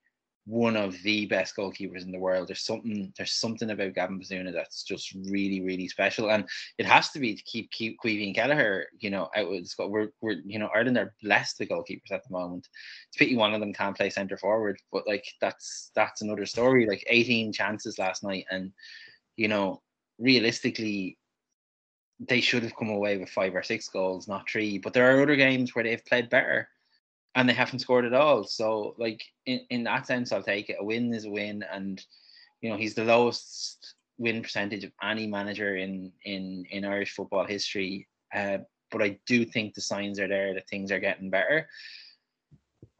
one of the best goalkeepers in the world. There's something there's something about Gavin Bazuna that's just really, really special. And it has to be to keep keep Queevy and Kelleher, you know, out with the squad. We're we're you know, Ireland are blessed with goalkeepers at the moment. It's a pity one of them can't play centre forward, but like that's that's another story. Like eighteen chances last night, and you know, realistically they should have come away with five or six goals, not three. But there are other games where they've played better and they haven't scored at all. So, like, in, in that sense, I'll take it. A win is a win. And, you know, he's the lowest win percentage of any manager in, in, in Irish football history. Uh, but I do think the signs are there that things are getting better.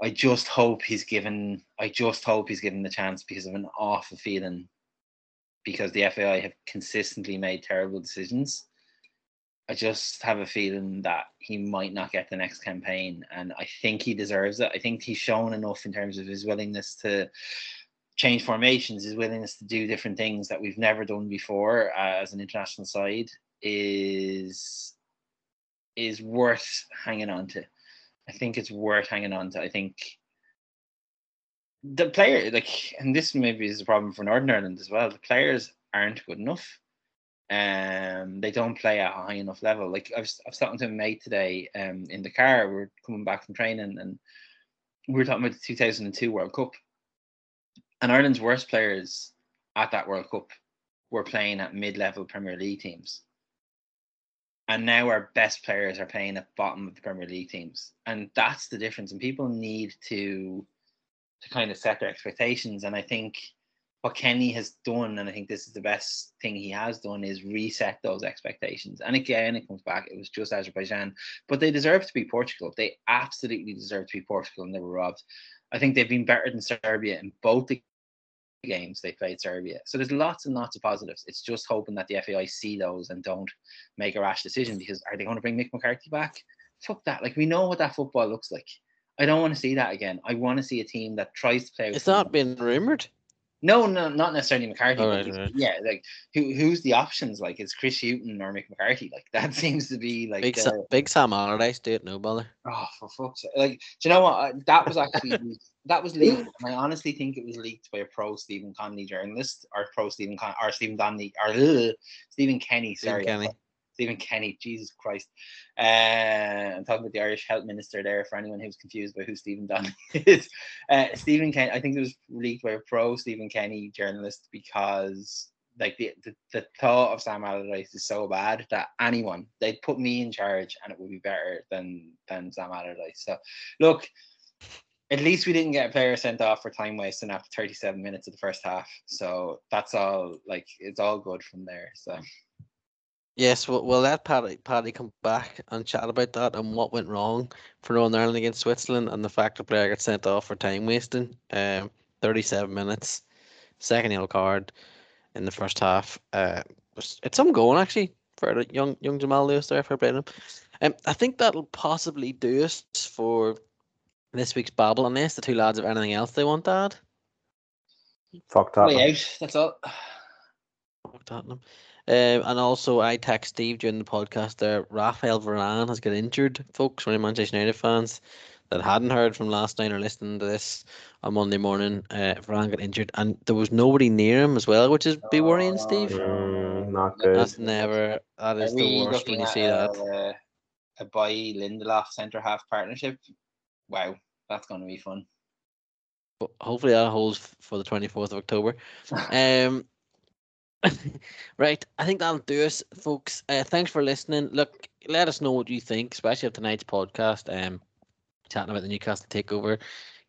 I just hope he's given... I just hope he's given the chance because of an awful feeling because the F A I have consistently made terrible decisions. I just have a feeling that he might not get the next campaign, and I think he deserves it. I think he's shown enough in terms of his willingness to change formations, his willingness to do different things that we've never done before uh, as an international side is is worth hanging on to. I think it's worth hanging on to. I think the player, like, and this maybe is a problem for Northern Ireland as well, the players aren't good enough. Um, they don't play at a high enough level. Like I was, I was talking to a mate today um, in the car. We were coming back from training and we were talking about the two thousand two World Cup. And Ireland's worst players at that World Cup were playing at mid-level Premier League teams. And now our best players are playing at bottom of the Premier League teams. And that's the difference. And people need to, to kind of set their expectations. And I think... what Kenny has done, and I think this is the best thing he has done, is reset those expectations. And again, it comes back, it was just Azerbaijan, but they deserve to be Portugal. They absolutely deserve to be Portugal, and they were robbed. I think they've been better than Serbia in both the games they played Serbia. So there's lots and lots of positives. It's just hoping that the F A I see those and don't make a rash decision, because are they going to bring Mick McCarthy back? Fuck that. Like, we know what that football looks like. I don't want to see that again. I want to see a team that tries to play with... It's someone. Not been rumoured. No, no, not necessarily McCarthy. Right, but right. Yeah, like who, who's the options? Like, is Chris Hughton or Mick McCarthy? Like, that seems to be like Big, uh, Sam, Big Sam Allardyce. Do it, no bother. Oh, for fuck's sake! Like, do you know what? That was actually that was leaked, and I honestly think it was leaked by a pro Stephen Connolly journalist or pro Stephen Con- or Stephen Donnelly or uh, Stephen Kenny. Sorry, Stephen Kenny. Stephen Kenny. Jesus Christ! Uh, I'm talking about the Irish Health Minister there. For anyone who's confused by who Stephen Donnelly is, uh, Stephen Kenny. I think it was leaked by a pro Stephen Kenny journalist because, like, the, the the thought of Sam Allardyce is so bad that anyone they'd put me in charge and it would be better than than Sam Allardyce. So, look, at least we didn't get a player sent off for time wasting after thirty-seven minutes of the first half. So that's all. Like, it's all good from there. So. Yes, well, we'll let Paddy, Paddy come back and chat about that and what went wrong for Northern Ireland against Switzerland and the fact the player got sent off for time wasting. Um, thirty-seven minutes, second yellow card in the first half. Uh, it's some going actually for young young Jamal Lewis there for playing him. Um, I think that'll possibly do us for this week's Babel, unless the two lads have anything else they want to add. Fuck Tottenham. Way out, that's all. Fuck Tottenham. Um, and also, I text Steve during the podcast there, Raphael Varane has got injured, folks, for any Manchester United fans that hadn't heard from last night or listening to this on Monday morning. Uh, Varane got injured, and there was nobody near him as well, which is be worrying, Steve. Mm, not good. That's never, that is the worst when you see a, that. A boy Lindelof centre-half partnership. Wow, that's going to be fun. But hopefully that holds for the twenty-fourth of October. Um Right, I think that'll do us, folks. Uh, thanks for listening. Look, let us know what you think, especially of tonight's podcast, um, chatting about the Newcastle takeover.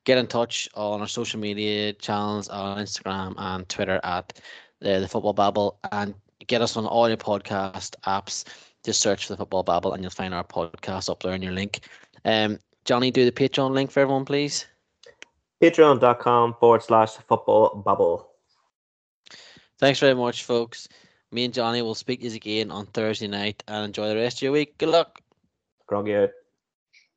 Get in touch on our social media channels on Instagram and Twitter at uh, the Football Babel, and get us on all your podcast apps. Just search for the Football Babel and you'll find our podcast up there in your link. Um, Johnny, do the Patreon link for everyone, please. Patreon.com forward slash Football Babel. Thanks very much, folks. Me and Johnny will speak to you again on Thursday night, and enjoy the rest of your week. Good luck. Kroenkes out.